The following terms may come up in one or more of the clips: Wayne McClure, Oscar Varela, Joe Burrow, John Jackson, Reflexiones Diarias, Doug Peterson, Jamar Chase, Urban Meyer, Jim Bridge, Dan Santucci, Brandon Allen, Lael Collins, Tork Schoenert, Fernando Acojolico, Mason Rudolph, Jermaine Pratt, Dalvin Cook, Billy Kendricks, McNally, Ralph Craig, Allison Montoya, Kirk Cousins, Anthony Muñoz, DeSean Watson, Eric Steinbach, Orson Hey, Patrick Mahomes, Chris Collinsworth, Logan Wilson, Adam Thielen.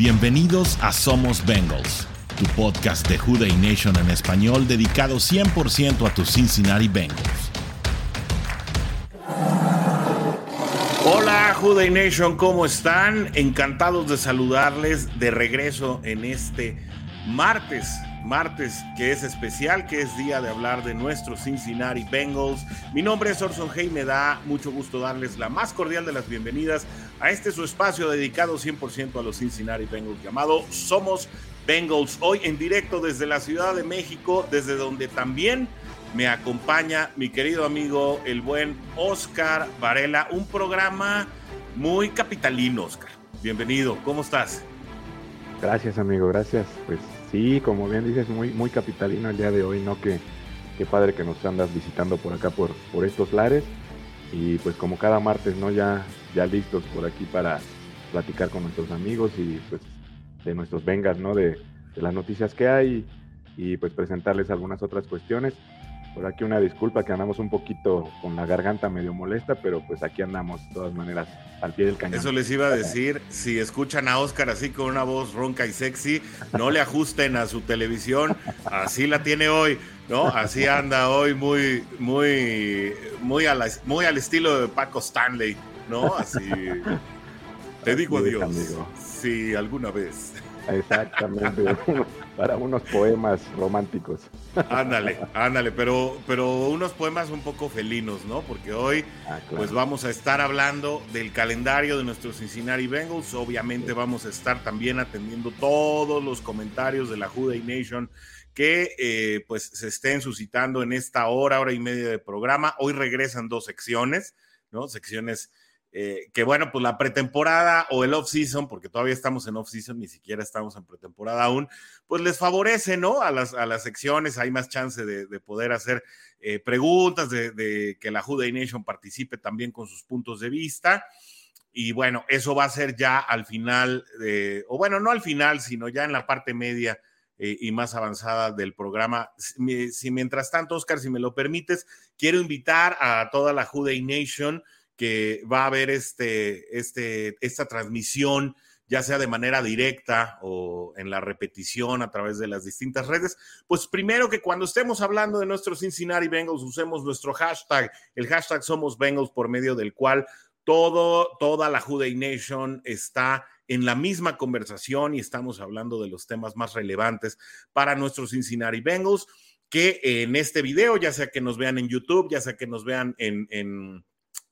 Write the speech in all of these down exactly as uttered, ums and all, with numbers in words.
Bienvenidos a Somos Bengals, tu podcast de WhoDey Nation en español dedicado cien por ciento a tus Cincinnati Bengals. Hola WhoDey Nation, ¿cómo están? Encantados de saludarles de regreso en este martes, martes que es especial, que es día de hablar de nuestros Cincinnati Bengals. Mi nombre es Orson Hey, me da mucho gusto darles la más cordial de las bienvenidas a este su espacio dedicado cien por ciento a los Cincinnati Bengals llamado Somos Bengals, hoy en directo desde la Ciudad de México, desde donde también me acompaña mi querido amigo el buen Oscar Varela, un programa muy capitalino. Oscar, bienvenido, ¿cómo estás? Gracias, amigo, gracias. Pues sí, como bien dices, muy, muy capitalino el día de hoy, ¿no? Qué, qué padre que nos andas visitando por acá, por, por estos lares. Y pues como cada martes, ¿no? Ya, ya listos por aquí para platicar con nuestros amigos y pues de nuestros Bengals, ¿no? De, de las noticias que hay y pues presentarles algunas otras cuestiones. Por aquí una disculpa que andamos un poquito con la garganta medio molesta, pero pues aquí andamos de todas maneras al pie del cañón. Eso les iba a decir, si escuchan a Oscar así con una voz ronca y sexy, no le ajusten a su televisión, así la tiene hoy, ¿no? Así anda hoy muy, muy, muy, a la, muy al estilo de Paco Stanley, ¿no? Así, te digo adiós, amigo. Si alguna vez... Exactamente, para unos poemas románticos. Ándale, ándale, pero, pero unos poemas un poco felinos, ¿no? Porque hoy ah, claro. pues vamos a estar hablando del calendario de nuestros Cincinnati Bengals. Obviamente sí. Vamos a estar también atendiendo todos los comentarios de la WhoDey Nation que eh, pues se estén suscitando en esta hora, hora y media de programa. Hoy regresan dos secciones, ¿no? Secciones... Eh, que bueno, pues la pretemporada o el off-season, porque todavía estamos en off-season, ni siquiera estamos en pretemporada aún, pues les favorece, ¿no? A las, a las secciones hay más chance de, de poder hacer eh, preguntas, de, de que la WhoDey Nation participe también con sus puntos de vista, y bueno, eso va a ser ya al final, de, o bueno, no al final, sino ya en la parte media eh, y más avanzada del programa. Si, si mientras tanto, Oscar, si me lo permites, quiero invitar a toda la WhoDey Nation que va a haber este, este, esta transmisión, ya sea de manera directa o en la repetición a través de las distintas redes. Pues primero que cuando estemos hablando de nuestros Cincinnati Bengals, usemos nuestro hashtag, el hashtag Somos Bengals, por medio del cual todo, toda la WhoDey Nation está en la misma conversación y estamos hablando de los temas más relevantes para nuestros Cincinnati Bengals, que en este video, ya sea que nos vean en YouTube, ya sea que nos vean en... en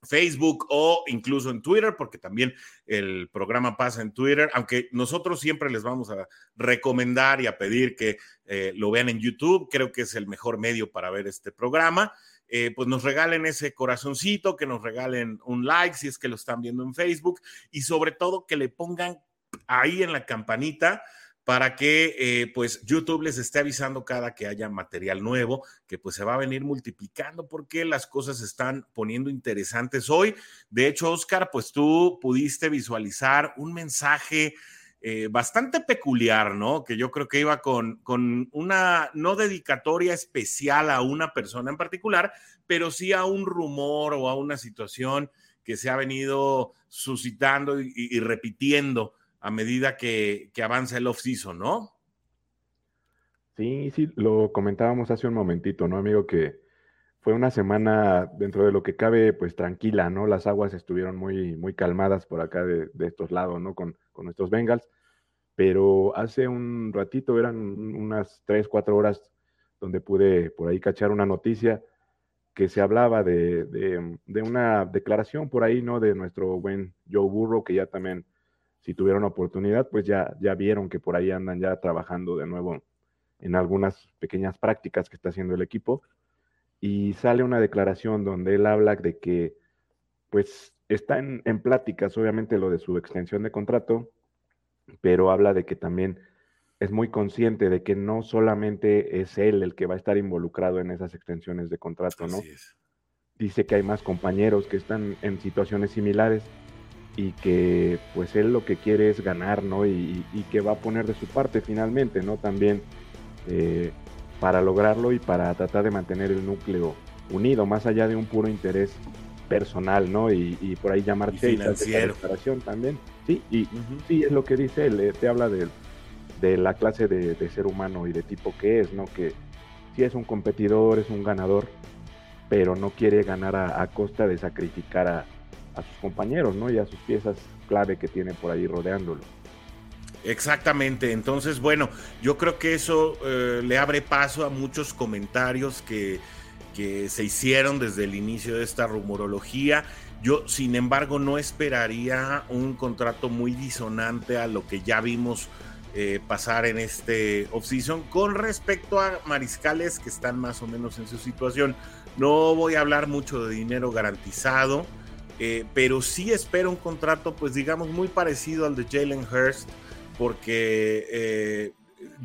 Facebook o incluso en Twitter, porque también el programa pasa en Twitter, aunque nosotros siempre les vamos a recomendar y a pedir que eh, lo vean en YouTube. Creo que es el mejor medio para ver este programa. Eh, pues nos regalen ese corazoncito, que nos regalen un like si es que lo están viendo en Facebook, y sobre todo que le pongan ahí en la campanita para que eh, pues YouTube les esté avisando cada que haya material nuevo, que pues se va a venir multiplicando porque las cosas se están poniendo interesantes hoy. De hecho, Oscar, pues tú pudiste visualizar un mensaje eh, bastante peculiar, ¿no? Que yo creo que iba con, con una no dedicatoria especial a una persona en particular, pero sí a un rumor o a una situación que se ha venido suscitando y, y, y repitiendo a medida que, que avanza el off-season, ¿no? Sí, sí, lo comentábamos hace un momentito, ¿no, amigo? Que fue una semana, dentro de lo que cabe, pues tranquila, ¿no? Las aguas estuvieron muy, muy calmadas por acá de, de estos lados, ¿no? Con, con nuestros Bengals, pero hace un ratito, eran unas tres, cuatro horas, donde pude por ahí cachar una noticia que se hablaba de, de, de una declaración por ahí, ¿no? De nuestro buen Joe Burrow, que ya también... Si tuvieron oportunidad, pues ya, ya vieron que por ahí andan ya trabajando de nuevo en algunas pequeñas prácticas que está haciendo el equipo. Y sale una declaración donde él habla de que, pues, está en, en pláticas, obviamente, lo de su extensión de contrato, pero habla de que también es muy consciente de que no solamente es él el que va a estar involucrado en esas extensiones de contrato, ¿no? Así es. Dice que hay más compañeros que están en situaciones similares y que pues él lo que quiere es ganar, ¿no? Y, y que va a poner de su parte finalmente, ¿no? También eh, para lograrlo y para tratar de mantener el núcleo unido, más allá de un puro interés personal, ¿no? Y, y por ahí llamarse y financiero también. Sí, y uh-huh. sí, es lo que dice él, te habla de, de la clase de, de ser humano y de tipo que es, ¿no? Que sí es un competidor, es un ganador, pero no quiere ganar a, a costa de sacrificar a, a sus compañeros, ¿no? Y a sus piezas clave que tiene por ahí rodeándolo. Exactamente, entonces bueno, yo creo que eso eh, le abre paso a muchos comentarios que, que se hicieron desde el inicio de esta rumorología. Yo, sin embargo, no esperaría un contrato muy disonante a lo que ya vimos eh, pasar en este offseason con respecto a mariscales que están más o menos en su situación. No voy a hablar mucho de dinero garantizado, eh, pero sí espero un contrato, pues digamos, muy parecido al de Jalen Hurts, porque eh,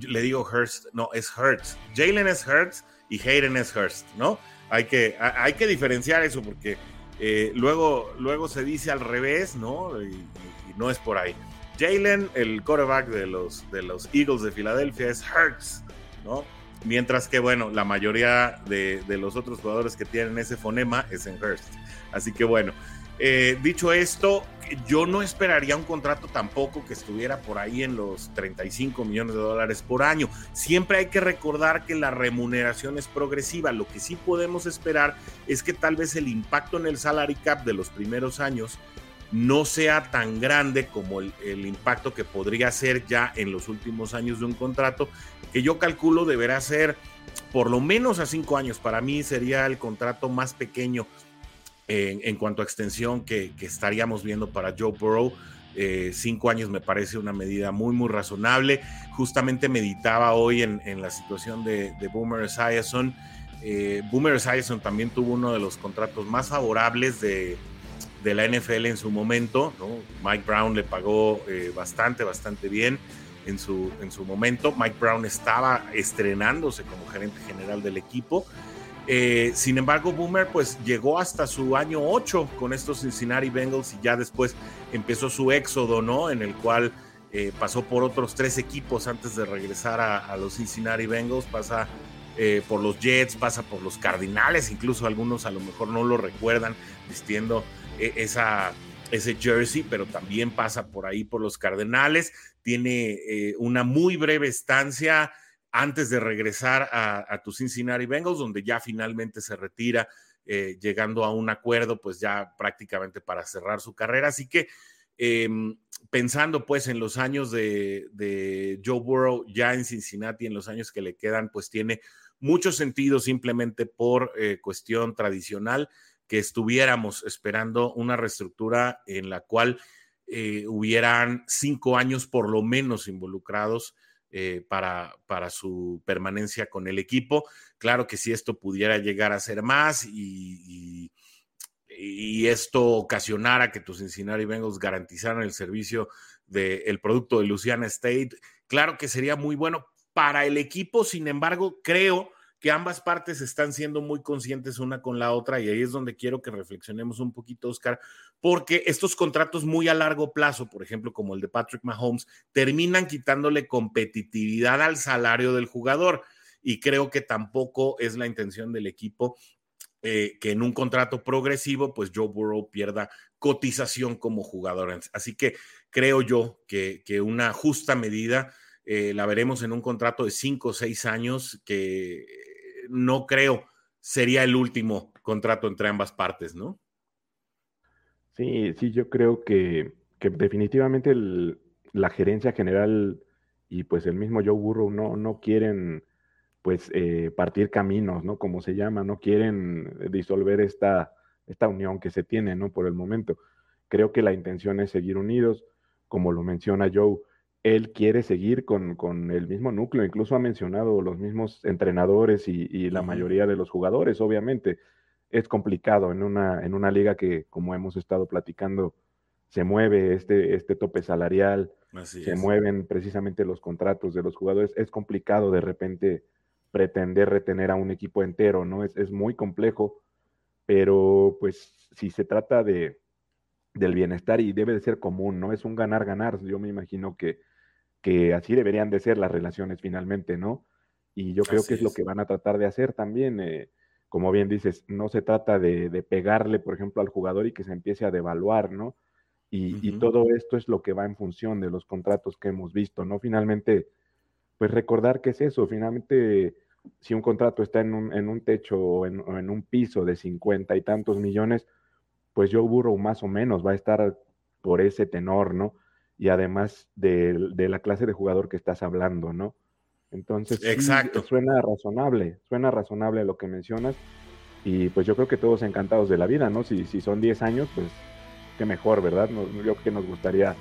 le digo Hurst, no, es Hurts. Jalen es Hurts y Hayden es Hurst, ¿no? Hay que, hay que diferenciar eso porque eh, luego, luego se dice al revés, ¿no? Y, y no es por ahí. Jalen, el quarterback de los, de los Eagles de Filadelfia, es Hurts, ¿no? Mientras que, bueno, la mayoría de, de los otros jugadores que tienen ese fonema es en Hurst. Así que, bueno, eh, dicho esto, yo no esperaría un contrato tampoco que estuviera por ahí en los treinta y cinco millones de dólares por año. Siempre hay que recordar que la remuneración es progresiva. Lo que sí podemos esperar es que tal vez el impacto en el salary cap de los primeros años no sea tan grande como el, el impacto que podría ser ya en los últimos años de un contrato, que yo calculo deberá ser por lo menos a cinco años. Para mí sería el contrato más pequeño En, en cuanto a extensión que, que estaríamos viendo para Joe Burrow. eh, cinco años me parece una medida muy muy razonable. Justamente meditaba hoy en, en la situación de, de Boomer Esiason. eh, Boomer Esiason también tuvo uno de los contratos más favorables de, de la N F L en su momento, ¿no? Mike Brown le pagó eh, bastante, bastante bien en su, en su momento. Mike Brown estaba estrenándose como gerente general del equipo. Eh, sin embargo, Boomer pues llegó hasta su año ocho con estos Cincinnati Bengals y ya después empezó su éxodo, ¿no? En el cual eh, pasó por otros tres equipos antes de regresar a, a los Cincinnati Bengals. Pasa eh, por los Jets, pasa por los Cardinales, incluso algunos a lo mejor no lo recuerdan vistiendo eh, esa, ese jersey, pero también pasa por ahí por los Cardinales. Tiene eh, una muy breve estancia antes de regresar a, a tus Cincinnati Bengals, donde ya finalmente se retira, eh, llegando a un acuerdo, pues ya prácticamente para cerrar su carrera. Así que eh, pensando pues en los años de, de Joe Burrow ya en Cincinnati, en los años que le quedan, pues tiene mucho sentido simplemente por eh, cuestión tradicional que estuviéramos esperando una reestructura en la cual eh, hubieran cinco años por lo menos involucrados Eh, para, para su permanencia con el equipo. Claro que si esto pudiera llegar a ser más y, y, y esto ocasionara que tus Cincinnati Bengals garantizaran el servicio del producto de Louisiana State, claro que sería muy bueno para el equipo. Sin embargo, creo que ambas partes están siendo muy conscientes una con la otra y ahí es donde quiero que reflexionemos un poquito, Oscar, porque estos contratos muy a largo plazo, por ejemplo, como el de Patrick Mahomes, terminan quitándole competitividad al salario del jugador y creo que tampoco es la intención del equipo eh, que en un contrato progresivo, pues Joe Burrow pierda cotización como jugador. Así que creo yo que, que una justa medida eh, la veremos en un contrato de cinco o seis años que no creo sería el último contrato entre ambas partes, ¿no? Sí, sí, yo creo que, que definitivamente el, la gerencia general y pues el mismo Joe Burrow no, no quieren pues eh, partir caminos, ¿no? Como se llama, no quieren disolver esta, esta unión que se tiene, ¿no? Por el momento. Creo que la intención es seguir unidos, como lo menciona Joe, él quiere seguir con, con el mismo núcleo, incluso ha mencionado los mismos entrenadores y, y la mayoría de los jugadores, obviamente. Es complicado en una, en una liga que, como hemos estado platicando, se mueve este, este tope salarial, Así se es. mueven precisamente los contratos de los jugadores. Es complicado de repente pretender retener a un equipo entero, ¿no? Es, es muy complejo, pero pues si se trata de, del bienestar y debe de ser común, ¿no? Es un ganar-ganar. Yo me imagino que, que así deberían de ser las relaciones finalmente, ¿no? Y yo creo Así que es, es lo que van a tratar de hacer también, eh, como bien dices, no se trata de, de pegarle, por ejemplo, al jugador y que se empiece a devaluar, ¿no? Y, uh-huh. y todo esto es lo que va en función de los contratos que hemos visto, ¿no? Finalmente, pues recordar que es eso, finalmente, si un contrato está en un, en un techo o en, o en un piso de cincuenta y tantos millones, pues Joe Burrow más o menos va a estar por ese tenor, ¿no? Y además de, de la clase de jugador que estás hablando, ¿no? Entonces, exacto. Sí, suena razonable, suena razonable lo que mencionas, y pues yo creo que todos encantados de la vida, ¿no? Si, si son diez años, pues qué mejor, ¿verdad? Nos, yo creo que nos gustaría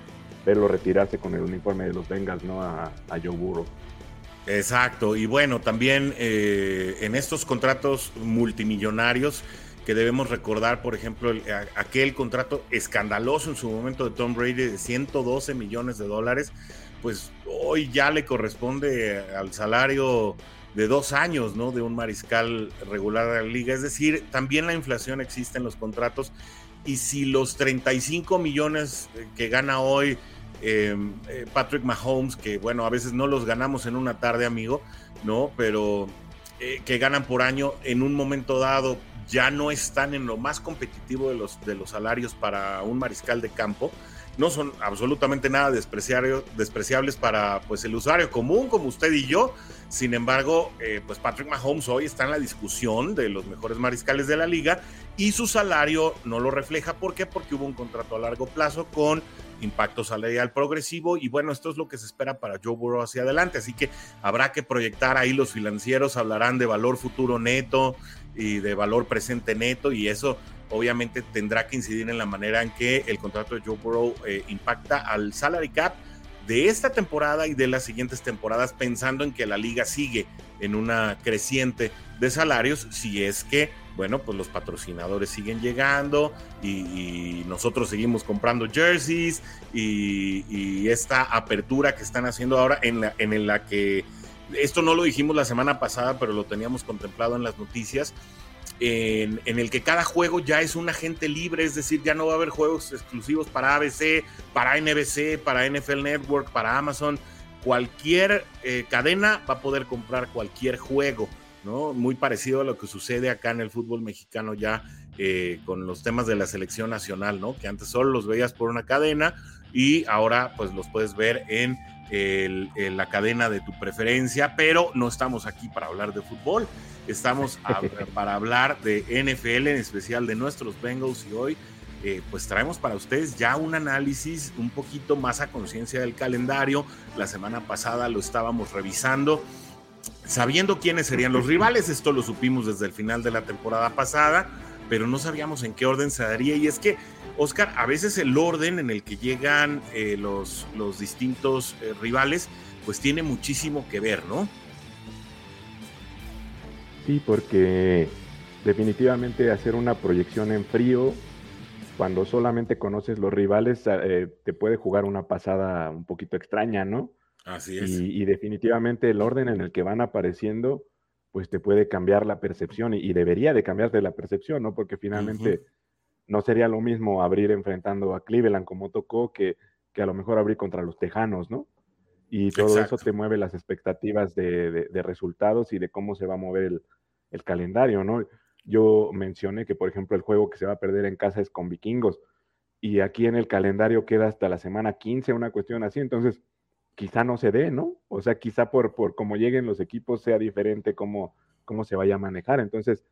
verlo retirarse con el uniforme de los Bengals, ¿no? A, a Joe Burrow. Exacto, y bueno, también eh, en estos contratos multimillonarios que debemos recordar, por ejemplo, el, aquel contrato escandaloso en su momento de Tom Brady de ciento doce millones de dólares, pues hoy ya le corresponde al salario de dos años, ¿no? De un mariscal regular de la liga. Es decir, también la inflación existe en los contratos, y si los treinta y cinco millones que gana hoy eh, Patrick Mahomes, que bueno, a veces no los ganamos en una tarde, amigo, ¿no? Pero eh, que ganan por año, en un momento dado ya no están en lo más competitivo de los, de los salarios para un mariscal de campo. No son absolutamente nada despreciables para, pues, el usuario común como usted y yo. Sin embargo, eh, pues Patrick Mahomes hoy está en la discusión de los mejores mariscales de la liga, y su salario no lo refleja. ¿Por qué? Porque hubo un contrato a largo plazo con impacto salarial progresivo, y bueno, esto es lo que se espera para Joe Burrow hacia adelante, así que habrá que proyectar. Ahí los financieros hablarán de valor futuro neto y de valor presente neto, y eso obviamente tendrá que incidir en la manera en que el contrato de Joe Burrow eh, impacta al salary cap de esta temporada y de las siguientes temporadas, pensando en que la liga sigue en una creciente de salarios, si es que, bueno, pues los patrocinadores siguen llegando y, y nosotros seguimos comprando jerseys, y, y esta apertura que están haciendo ahora en la, en la que, esto no lo dijimos la semana pasada, pero lo teníamos contemplado en las noticias, En, en el que cada juego ya es un agente libre, es decir, ya no va a haber juegos exclusivos para A B C, para N B C, para N F L Network, para Amazon. Cualquier eh, cadena va a poder comprar cualquier juego, ¿no? Muy parecido a lo que sucede acá en el fútbol mexicano ya eh, con los temas de la selección nacional, ¿no? Que antes solo los veías por una cadena y ahora pues los puedes ver en, el, en la cadena de tu preferencia, pero no estamos aquí para hablar de fútbol. Estamos a, para hablar de N F L, en especial de nuestros Bengals, y hoy eh, pues traemos para ustedes ya un análisis un poquito más a conciencia del calendario. La semana pasada lo estábamos revisando, sabiendo quiénes serían los rivales. Esto lo supimos desde el final de la temporada pasada, pero no sabíamos en qué orden se daría, y es que, Oscar, a veces el orden en el que llegan eh, los, los distintos eh, rivales pues tiene muchísimo que ver, ¿no? Sí, porque definitivamente hacer una proyección en frío, cuando solamente conoces los rivales, eh, te puede jugar una pasada un poquito extraña, ¿no? Así es. Y, y definitivamente el orden en el que van apareciendo, pues te puede cambiar la percepción, y, y debería de cambiarte la percepción, ¿no? Porque finalmente uh-huh. no sería lo mismo abrir enfrentando a Cleveland como tocó, que, que a lo mejor abrir contra los Tejanos, ¿no? Y todo Exacto. eso te mueve las expectativas de, de, de resultados y de cómo se va a mover el, el calendario, ¿no? Yo mencioné que, por ejemplo, el juego que se va a perder en casa es con Vikingos, y aquí en el calendario queda hasta la semana quince, una cuestión así. Entonces, quizá no se dé, ¿no? O sea, quizá por, por cómo lleguen los equipos sea diferente cómo, cómo se vaya a manejar. Entonces,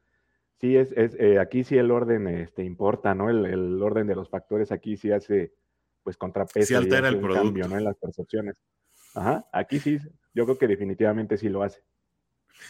sí, es, es eh, aquí sí el orden este, importa, ¿no? El, el orden de los factores aquí sí hace, pues, contrapeso. Sí altera el producto. Cambio, ¿no? En las percepciones. Ajá, aquí sí, yo creo que definitivamente sí lo hace.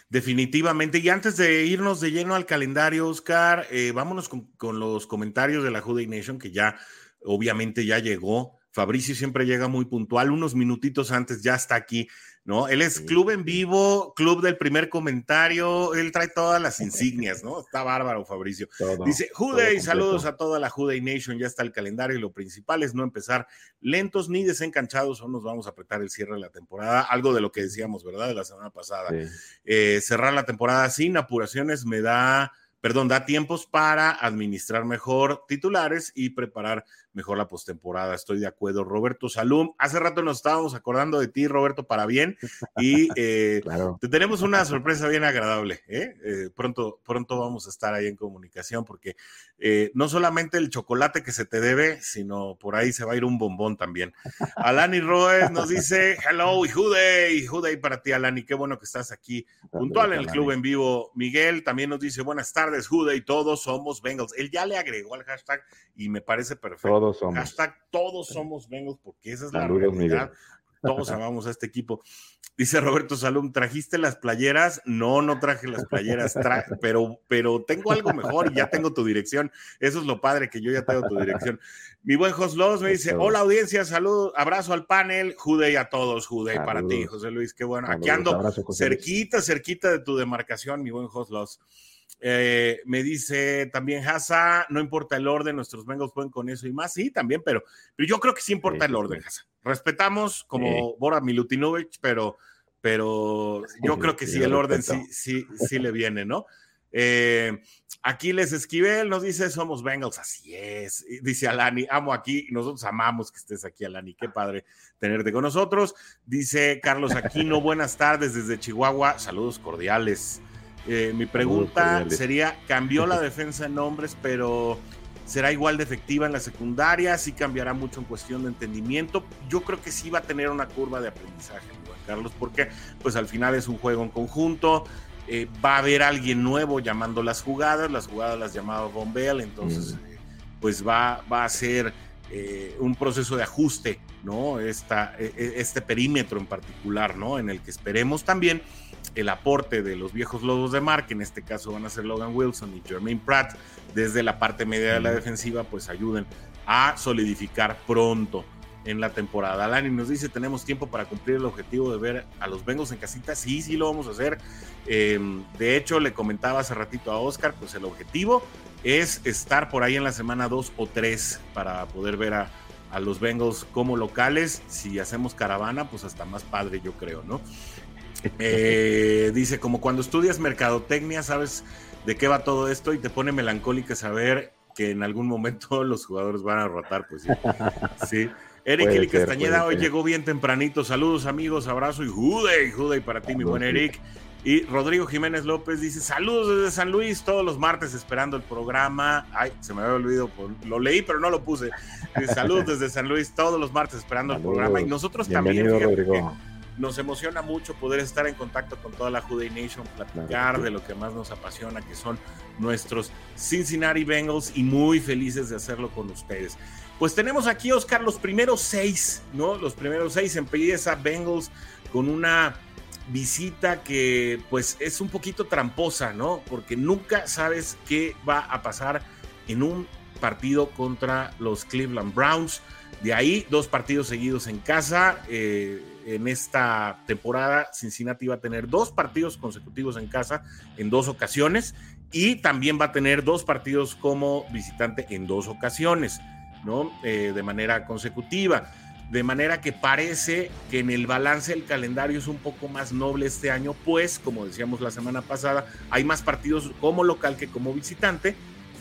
Definitivamente, y antes de irnos de lleno al calendario, Oscar, eh, vámonos con, con los comentarios de la WhoDey Nation, que ya, obviamente, ya llegó. Fabricio siempre llega muy puntual, unos minutitos antes ya está aquí, ¿no? Él es sí, Club en Vivo, Club del Primer Comentario, él trae todas las insignias, ¿no? Está bárbaro, Fabricio. Todo, dice, WhoDey, saludos a toda la WhoDey Nation, ya está el calendario y lo principal es no empezar lentos ni desencanchados, o nos vamos a apretar el cierre de la temporada, algo de lo que decíamos, ¿verdad? De la semana pasada. Sí. Eh, cerrar la temporada sin apuraciones me da... Perdón, da tiempos para administrar mejor titulares y preparar mejor la postemporada. Estoy de acuerdo. Roberto Salum, hace rato nos estábamos acordando de ti, Roberto, para bien, y eh, claro. te tenemos una sorpresa bien agradable, ¿eh? Eh, pronto, pronto vamos a estar ahí en comunicación, porque eh, no solamente el chocolate que se te debe, sino por ahí se va a ir un bombón también. Alani Roes nos dice, hello, WhoDey, WhoDey para ti, Alani, qué bueno que estás aquí, puntual en el Club en Vivo. Miguel también nos dice, buenas tardes, WhoDey, todos somos Bengals. Él ya le agregó al hashtag y me parece perfecto. Todos somos. Hashtag todos somos Bengals, porque esa es la Saludos, realidad. Miguel. Todos amamos a este equipo. Dice Roberto Salum, ¿trajiste las playeras? No, no traje las playeras, tra- pero, pero tengo algo mejor y ya tengo tu dirección. Eso es lo padre, que yo ya tengo tu dirección. Mi buen Jos Los me dice, hola audiencia, salud, abrazo al panel, WhoDey a todos, WhoDey para ti, José Luis, qué bueno. Saludos, aquí ando abrazo, cerquita, Luis. cerquita de tu demarcación, mi buen Jos Los. Eh, me dice también Haza, no importa el orden, nuestros Bengals pueden con eso y más, sí, también, pero, pero yo creo que sí importa sí, el orden, Haza. Respetamos como sí. Bora Milutinovich, pero, pero yo sí, creo que sí, sí el orden sí, sí, sí le viene, ¿no? Eh, Aquiles Esquivel nos dice, somos Bengals, así es, dice Alani, amo aquí, nosotros amamos que estés aquí, Alani, qué padre tenerte con nosotros. Dice Carlos Aquino, buenas tardes desde Chihuahua, saludos cordiales. Eh, mi pregunta sería, cambió la defensa en nombres, pero ¿será igual de efectiva en la secundaria? ¿Sí cambiará mucho en cuestión de entendimiento? Yo creo que sí va a tener una curva de aprendizaje, Juan Carlos, porque pues al final es un juego en conjunto, eh, va a haber alguien nuevo llamando las jugadas, las jugadas las llamaba Von Bell, entonces mm. eh, pues va, va a ser eh, un proceso de ajuste, ¿no? Esta, eh, este perímetro en particular, ¿no? En el que esperemos también el aporte de los viejos lobos de mar, que en este caso van a ser Logan Wilson y Jermaine Pratt, desde la parte media de la defensiva, pues ayuden a solidificar pronto en la temporada. Alani nos dice, tenemos tiempo para cumplir el objetivo de ver a los Bengals en casita, sí, sí lo vamos a hacer. Eh, de hecho, le comentaba hace ratito a Oscar, pues el objetivo es estar por ahí en la semana dos o tres para poder ver a, a los Bengals como locales. Si hacemos caravana, pues hasta más padre, yo creo, ¿no? Eh, dice, como cuando estudias mercadotecnia, sabes de qué va todo esto y te pone melancólica saber que en algún momento los jugadores van a rotar, pues sí, sí. Eric puede Eli ser, Castañeda hoy ser. Llegó bien tempranito, saludos amigos, abrazo y WhoDey, WhoDey para ti, mi buen Eric. Y Rodrigo Jiménez López dice, saludos desde San Luis, todos los martes esperando el programa. Ay, se me había olvidado, lo leí pero no lo puse. Dice, saludos desde San Luis, todos los martes esperando saludos. El programa. Y nosotros Bienvenido, también, Rodrigo. Nos emociona mucho poder estar en contacto con toda la WhoDey Nation, platicar de lo que más nos apasiona, que son nuestros Cincinnati Bengals, y muy felices de hacerlo con ustedes. Pues tenemos aquí, Oscar, los primeros seis, ¿no? Los primeros seis. Empieza Bengals con una visita que, pues, es un poquito tramposa, ¿no? Porque nunca sabes qué va a pasar en un partido contra los Cleveland Browns. De ahí, dos partidos seguidos en casa. Eh, en esta temporada, Cincinnati va a tener dos partidos consecutivos en casa en dos ocasiones, y también va a tener dos partidos como visitante en dos ocasiones, ¿no? Eh, de manera consecutiva. De manera que parece que en el balance del calendario es un poco más noble este año, pues, como decíamos la semana pasada, hay más partidos como local que como visitante,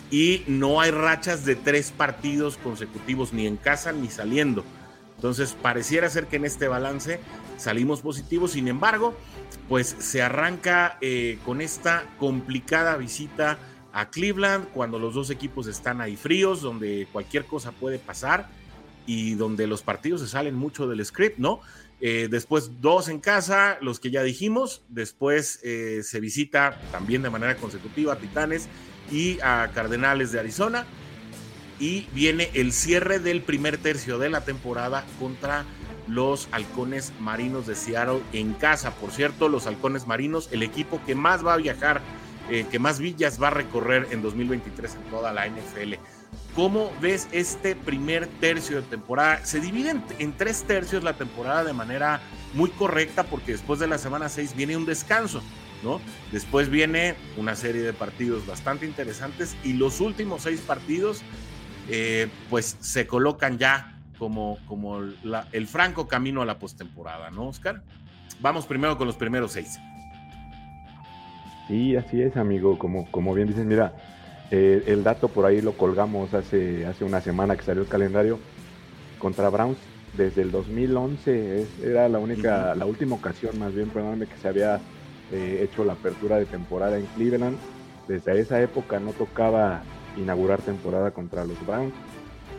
y no hay rachas de tres partidos consecutivos ni en casa ni saliendo. Entonces pareciera ser que en este balance salimos positivos, sin embargo, pues se arranca eh, con esta complicada visita a Cleveland, cuando los dos equipos están ahí fríos, donde cualquier cosa puede pasar y donde los partidos se salen mucho del script, ¿no? Eh, después dos en casa, los que ya dijimos, después eh, se visita también de manera consecutiva a Titanes y a Cardenales de Arizona, y viene el cierre del primer tercio de la temporada contra los Halcones Marinos de Seattle en casa. Por cierto, los Halcones Marinos, el equipo que más va a viajar, eh, que más villas va a recorrer en dos mil veintitrés en toda la N F L. ¿Cómo ves este primer tercio de temporada? Se divide en, en tres tercios la temporada de manera muy correcta, porque después de la semana seis viene un descanso, ¿no? Después viene una serie de partidos bastante interesantes, y los últimos seis partidos Eh, pues se colocan ya como, como la, el franco camino a la postemporada, ¿no, Oscar? Vamos primero con los primeros seis. Sí, así es, amigo, como, como bien dices, mira, Eh, el dato por ahí lo colgamos hace, hace una semana que salió el calendario contra Browns. Desde el dos mil once es, era la única, uh-huh. la última ocasión más bien, perdóname, que se había eh, hecho la apertura de temporada en Cleveland. Desde esa época no tocaba inaugurar temporada contra los Browns.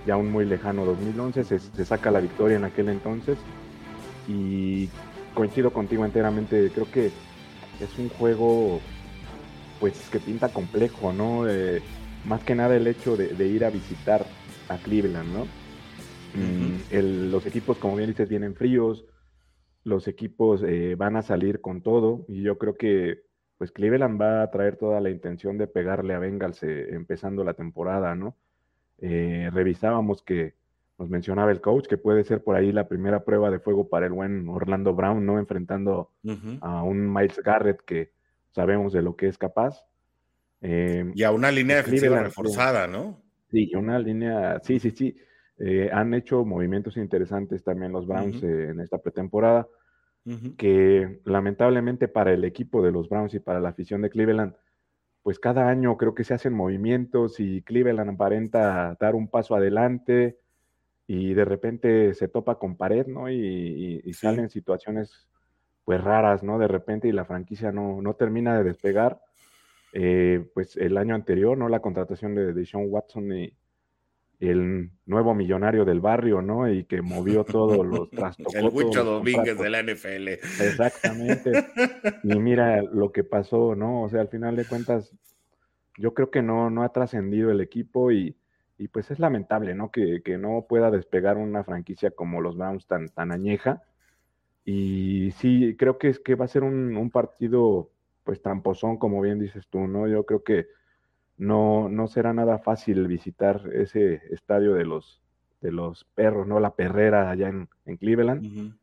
Ya un muy lejano dos mil once se, se saca la victoria en aquel entonces. Y coincido contigo enteramente, creo que es un juego pues que pinta complejo, ¿no? Eh, más que nada el hecho de, de ir a visitar a Cleveland, ¿no? Uh-huh. El, los equipos, como bien dices, vienen fríos, los equipos eh, van a salir con todo, y yo creo que pues Cleveland va a traer toda la intención de pegarle a Bengals eh, empezando la temporada, ¿no? Eh, revisábamos que nos mencionaba el coach que puede ser por ahí la primera prueba de fuego para el buen Orlando Brown, ¿no? Enfrentando uh-huh. a un Miles Garrett que sabemos de lo que es capaz. Eh, y a una línea defensiva reforzada, ¿no? Sí, una línea, sí, sí, sí. Eh, han hecho movimientos interesantes también los Browns uh-huh. eh, en esta pretemporada, uh-huh. que lamentablemente para el equipo de los Browns y para la afición de Cleveland, pues cada año creo que se hacen movimientos y Cleveland aparenta dar un paso adelante y de repente se topa con pared, ¿no? Y, y, y salen sí. situaciones pues raras, ¿no? De repente y la franquicia no, no termina de despegar. Eh, pues el año anterior, ¿no? La contratación de DeSean Watson y el nuevo millonario del barrio, ¿no? Y que movió todos los trastos. El Huicho Domínguez de la N F L. Exactamente. Y mira lo que pasó, ¿no? O sea, al final de cuentas, yo creo que no, no ha trascendido el equipo y, y pues es lamentable, ¿no? Que, que no pueda despegar una franquicia como los Browns tan, tan añeja. Y sí, creo que es que va a ser un, un partido, pues, tramposón, como bien dices tú, ¿no? Yo creo que No, no será nada fácil visitar ese estadio de los, de los perros, ¿no? La perrera allá en, en Cleveland. Uh-huh.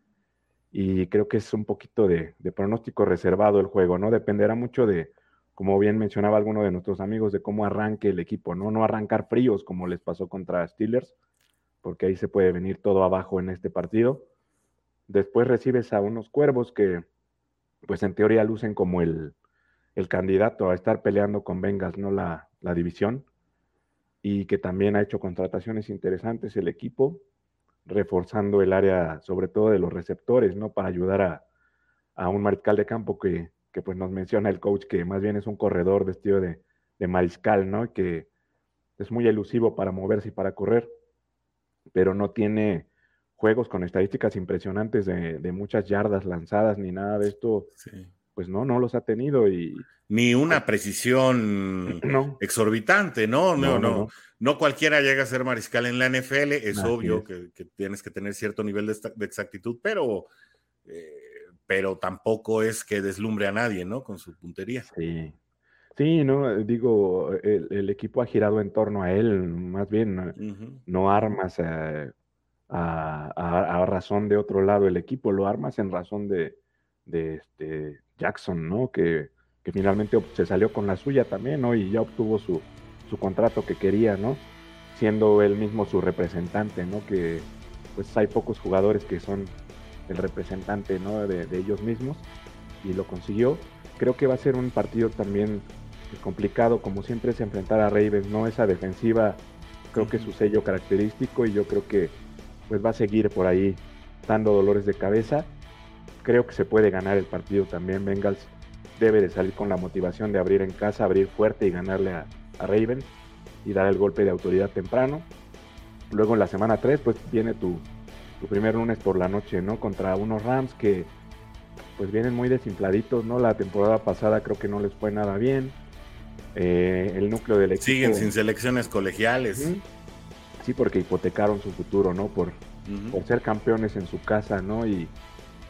Y creo que es un poquito de, de pronóstico reservado el juego, ¿no? Dependerá mucho de, como bien mencionaba alguno de nuestros amigos, de cómo arranque el equipo, ¿no? No arrancar fríos como les pasó contra Steelers, porque ahí se puede venir todo abajo en este partido. Después recibes a unos cuervos que, pues en teoría, lucen como el, el candidato a estar peleando con Bengals, ¿no? La... la división, y que también ha hecho contrataciones interesantes el equipo, reforzando el área, sobre todo de los receptores, ¿no? Para ayudar a, a un mariscal de campo que, que pues nos menciona el coach, que más bien es un corredor vestido de, de mariscal, ¿no? Que es muy elusivo para moverse y para correr, pero no tiene juegos con estadísticas impresionantes de, de muchas yardas lanzadas, ni nada de esto. Sí. Pues no, no los ha tenido y... Ni una precisión no. exorbitante, ¿no? No, no, no, no. No cualquiera llega a ser mariscal en la N F L, es Así obvio es. Que, que tienes que tener cierto nivel de, de exactitud, pero, eh, pero tampoco es que deslumbre a nadie, ¿no? Con su puntería. Sí, sí, no, digo, el, el equipo ha girado en torno a él, más bien, uh-huh. no armas a, a, a, a razón de otro lado el equipo, lo armas en razón de, de este... Jackson, ¿no? Que, que finalmente se salió con la suya también, ¿no? Y ya obtuvo su, su contrato que quería, ¿no? Siendo él mismo su representante, ¿no? Que pues hay pocos jugadores que son el representante, ¿no? De, de ellos mismos, y lo consiguió. Creo que va a ser un partido también complicado, como siempre es enfrentar a Ravens, ¿no? Esa defensiva, creo que es su sello característico, y yo creo que pues va a seguir por ahí dando dolores de cabeza. Creo que se puede ganar el partido también. Bengals debe de salir con la motivación de abrir en casa, abrir fuerte y ganarle a, a Ravens y dar el golpe de autoridad temprano. Luego en la semana tres, pues viene tu, tu primer lunes por la noche, ¿no? Contra unos Rams que pues vienen muy desinfladitos, ¿no? La temporada pasada creo que no les fue nada bien. Eh, el núcleo del equipo... Siguen sin selecciones colegiales. Sí, sí, porque hipotecaron su futuro, ¿no? Por, uh-huh. por ser campeones en su casa, ¿no? Y...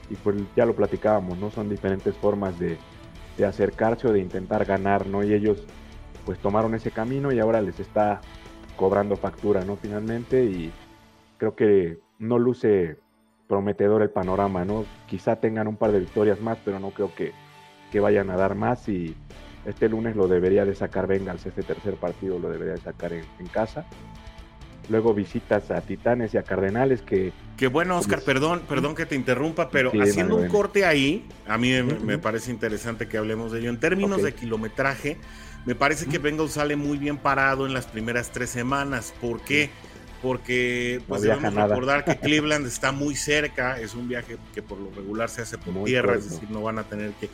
y pues ya lo platicábamos, ¿no? Son diferentes formas de, de acercarse o de intentar ganar, ¿no? Y ellos pues tomaron ese camino y ahora les está cobrando factura, ¿no? Finalmente, y creo que no luce prometedor el panorama, ¿no? Quizá tengan un par de victorias más, pero no creo que, que vayan a dar más, y este lunes lo debería de sacar Bengals, este tercer partido lo debería de sacar en, en casa. Luego visitas a Titanes y a Cardenales que... Que bueno, Oscar, perdón, perdón que te interrumpa, pero sí, haciendo un corte ahí, a mí me, me parece interesante que hablemos de ello. En términos okay. de kilometraje, Me parece que Bengals sale muy bien parado en las primeras tres semanas. ¿Por qué? Porque pues, no debemos recordar que Cleveland está muy cerca, es un viaje que por lo regular se hace por muy tierra, corto. Es decir, no van a tener que,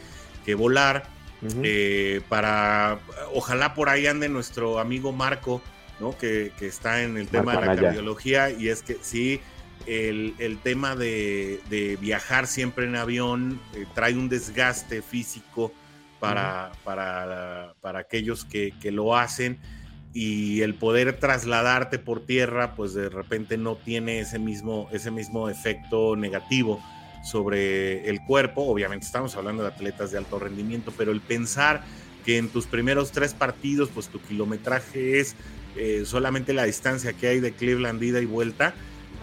que volar. Uh-huh. eh, para Ojalá por ahí ande nuestro amigo Marco, ¿no? que, que está en el tema Marco de la Anaya. Cardiología, y es que sí, el, el tema de, de viajar siempre en avión eh, trae un desgaste físico para, uh-huh. para, para aquellos que, que lo hacen. Y el poder trasladarte por tierra, pues de repente no tiene ese mismo, ese mismo efecto negativo sobre el cuerpo. Obviamente estamos hablando de atletas de alto rendimiento, pero el pensar que en tus primeros tres partidos, pues tu kilometraje es eh, solamente la distancia que hay de Cleveland ida y vuelta,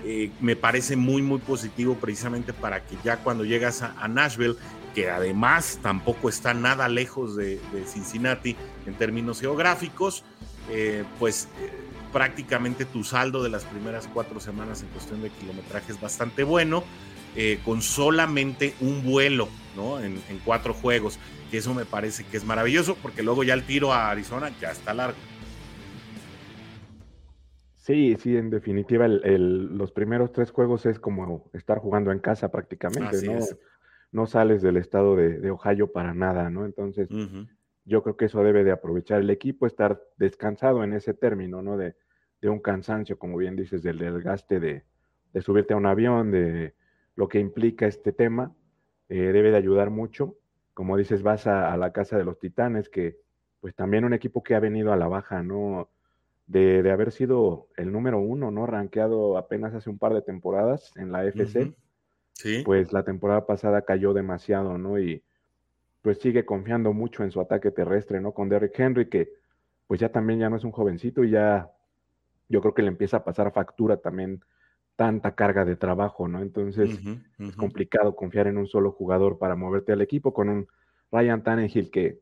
eh, me parece muy, muy positivo, precisamente para que ya cuando llegas a, a Nashville, que además tampoco está nada lejos de, de Cincinnati en términos geográficos, Eh, pues eh, prácticamente tu saldo de las primeras cuatro semanas en cuestión de kilometraje es bastante bueno, eh, con solamente un vuelo, ¿no? en, en cuatro juegos, que eso me parece que es maravilloso, porque luego ya el tiro a Arizona ya está largo. Sí, sí, en definitiva el, el, los primeros tres juegos es como estar jugando en casa prácticamente. Así ¿no? es. No sales del estado de, de Ohio para nada, ¿no? Entonces... Uh-huh. Yo creo que eso debe de aprovechar el equipo, estar descansado en ese término, ¿no? De, de un cansancio, como bien dices, del desgaste de, de subirte a un avión, de lo que implica este tema, eh, debe de ayudar mucho. Como dices, vas a, a la casa de los Titanes, que pues también un equipo que ha venido a la baja, ¿no? De, de haber sido el número uno, ¿no? Rankeado apenas hace un par de temporadas en la F C. Uh-huh. Sí. Pues la temporada pasada cayó demasiado, ¿no? Y pues sigue confiando mucho en su ataque terrestre, ¿no? Con Derrick Henry, que pues ya también ya no es un jovencito y ya yo creo que le empieza a pasar factura también tanta carga de trabajo, ¿no? Entonces uh-huh, uh-huh. es complicado confiar en un solo jugador para moverte al equipo, con un Ryan Tannehill que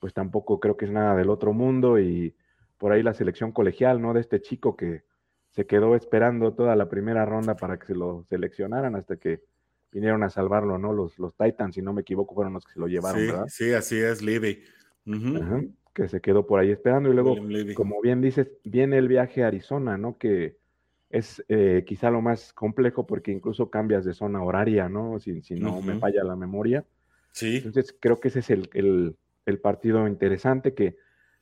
pues tampoco creo que es nada del otro mundo, y por ahí la selección colegial, ¿no? De este chico que se quedó esperando toda la primera ronda para que se lo seleccionaran hasta que vinieron a salvarlo, ¿no? Los, los Titans, si no me equivoco, fueron los que se lo llevaron, sí, ¿verdad? Sí, así es, Levy. Uh-huh. Que se quedó por ahí esperando. Y luego, William, como bien dices, viene el viaje a Arizona, ¿no? Que es eh, quizá lo más complejo, porque incluso cambias de zona horaria, ¿no? Si, si no uh-huh. me falla la memoria. Sí. Entonces, creo que ese es el, el, el partido interesante, que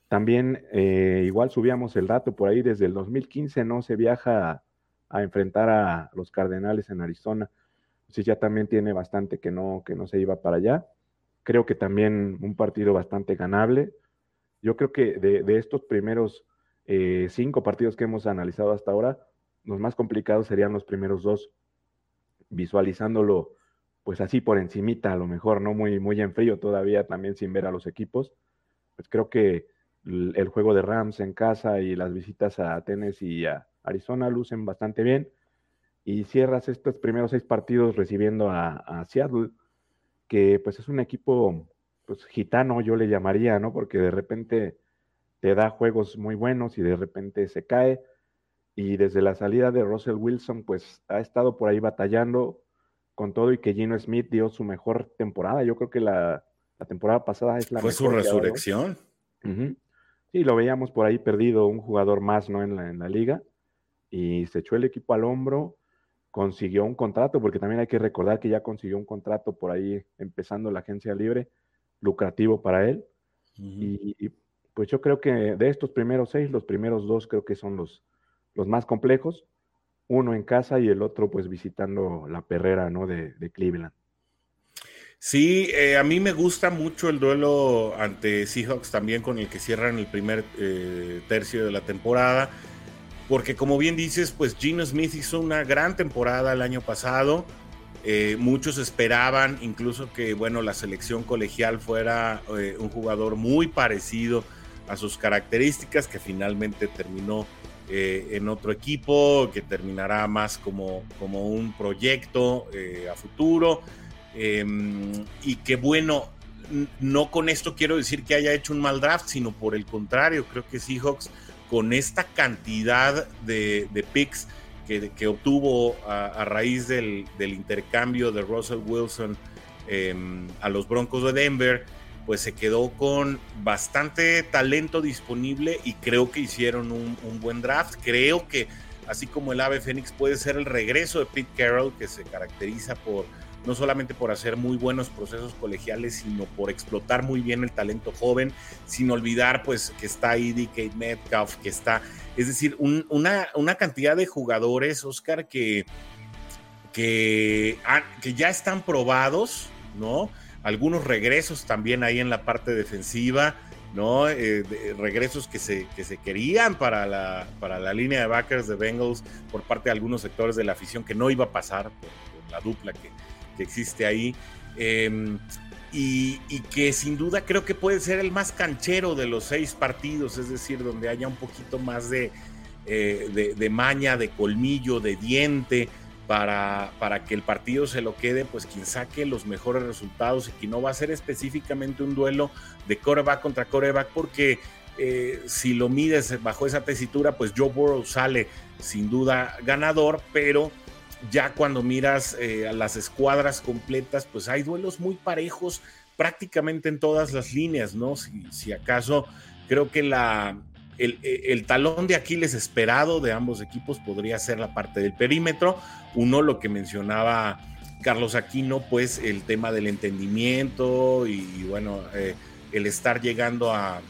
también eh, igual subíamos el dato por ahí, desde el dos mil quince, ¿no? Se viaja a, a enfrentar a los Cardenales en Arizona. Sí, ya también tiene bastante que no, que no se iba para allá. Creo que también un partido bastante ganable. Yo creo que de, de estos primeros eh, cinco partidos que hemos analizado hasta ahora, los más complicados serían los primeros dos, visualizándolo pues así por encimita, a lo mejor, ¿no? Muy, muy en frío todavía, también sin ver a los equipos. Pues creo que el, el juego de Rams en casa y las visitas a Tennessee y a Arizona lucen bastante bien. Y cierras estos primeros seis partidos recibiendo a, a Seattle, que pues es un equipo pues, gitano, yo le llamaría, ¿no? Porque de repente te da juegos muy buenos y de repente se cae. Y desde la salida de Russell Wilson, pues ha estado por ahí batallando con todo, y que Geno Smith dio su mejor temporada. Yo creo que la, la temporada pasada es la ¿Fue mejor. ¿Fue su resurrección? Uh-huh. Sí, lo veíamos por ahí perdido, un jugador más, ¿no? En la, en la liga. Y se echó el equipo al hombro. Consiguió un contrato, porque también hay que recordar que ya consiguió un contrato por ahí, empezando la agencia libre, lucrativo para él. Uh-huh. Y, y pues yo creo que de estos primeros seis, los primeros dos creo que son los, los más complejos. Uno en casa y el otro pues visitando la perrera, ¿no? de, de Cleveland. Sí, eh, a mí me gusta mucho el duelo ante Seahawks también, con el que cierran el primer eh, tercio de la temporada. Porque como bien dices, pues Geno Smith hizo una gran temporada el año pasado. Eh, muchos esperaban incluso que, bueno, la selección colegial fuera eh, un jugador muy parecido a sus características, que finalmente terminó eh, en otro equipo, que terminará más como, como un proyecto eh, a futuro. Eh, y que, bueno, no con esto quiero decir que haya hecho un mal draft, sino por el contrario, creo que Seahawks, con esta cantidad de, de picks que, que obtuvo a, a raíz del, del intercambio de Russell Wilson eh, a los Broncos de Denver, pues se quedó con bastante talento disponible y creo que hicieron un, un buen draft. Creo que así como el Ave Fénix puede ser el regreso de Pete Carroll, que se caracteriza por no solamente por hacer muy buenos procesos colegiales, sino por explotar muy bien el talento joven, sin olvidar pues que está Eddie Kate Metcalf, que está, es decir, un, una, una cantidad de jugadores, Oscar, que, que, que ya están probados, ¿no? Algunos regresos también ahí en la parte defensiva, ¿no? Eh, de, regresos que se, que se querían para la, para la línea de backers de Bengals por parte de algunos sectores de la afición, que no iba a pasar por, por la dupla que, que existe ahí, eh, y, y que sin duda creo que puede ser el más canchero de los seis partidos, es decir, donde haya un poquito más de, eh, de, de maña, de colmillo, de diente, Para, para que el partido se lo quede, pues quien saque los mejores resultados y quien no va a ser específicamente un duelo de quarterback contra quarterback, porque eh, si lo mides bajo esa tesitura, pues Joe Burrow sale sin duda ganador, pero ya cuando miras eh, a las escuadras completas, pues hay duelos muy parejos prácticamente en todas las líneas, ¿no? Si, si acaso creo que la... El, el talón de Aquiles esperado de ambos equipos podría ser la parte del perímetro. Uno, lo que mencionaba Carlos Aquino, pues el tema del entendimiento y, y bueno, eh, el estar llegando a,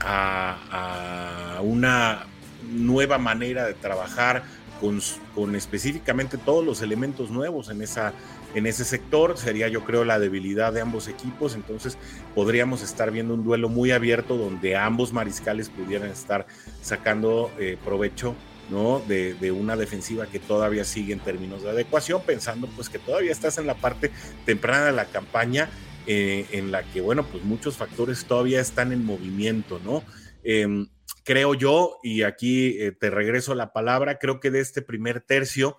a, a una nueva manera de trabajar con, con específicamente todos los elementos nuevos en esa en ese sector, sería yo creo la debilidad de ambos equipos. Entonces podríamos estar viendo un duelo muy abierto donde ambos mariscales pudieran estar sacando eh, provecho, ¿no? De, de una defensiva que todavía sigue en términos de adecuación, pensando pues que todavía estás en la parte temprana de la campaña, eh, en la que bueno, pues muchos factores todavía están en movimiento, ¿no? Eh, creo yo, y aquí eh, te regreso la palabra, creo que de este primer tercio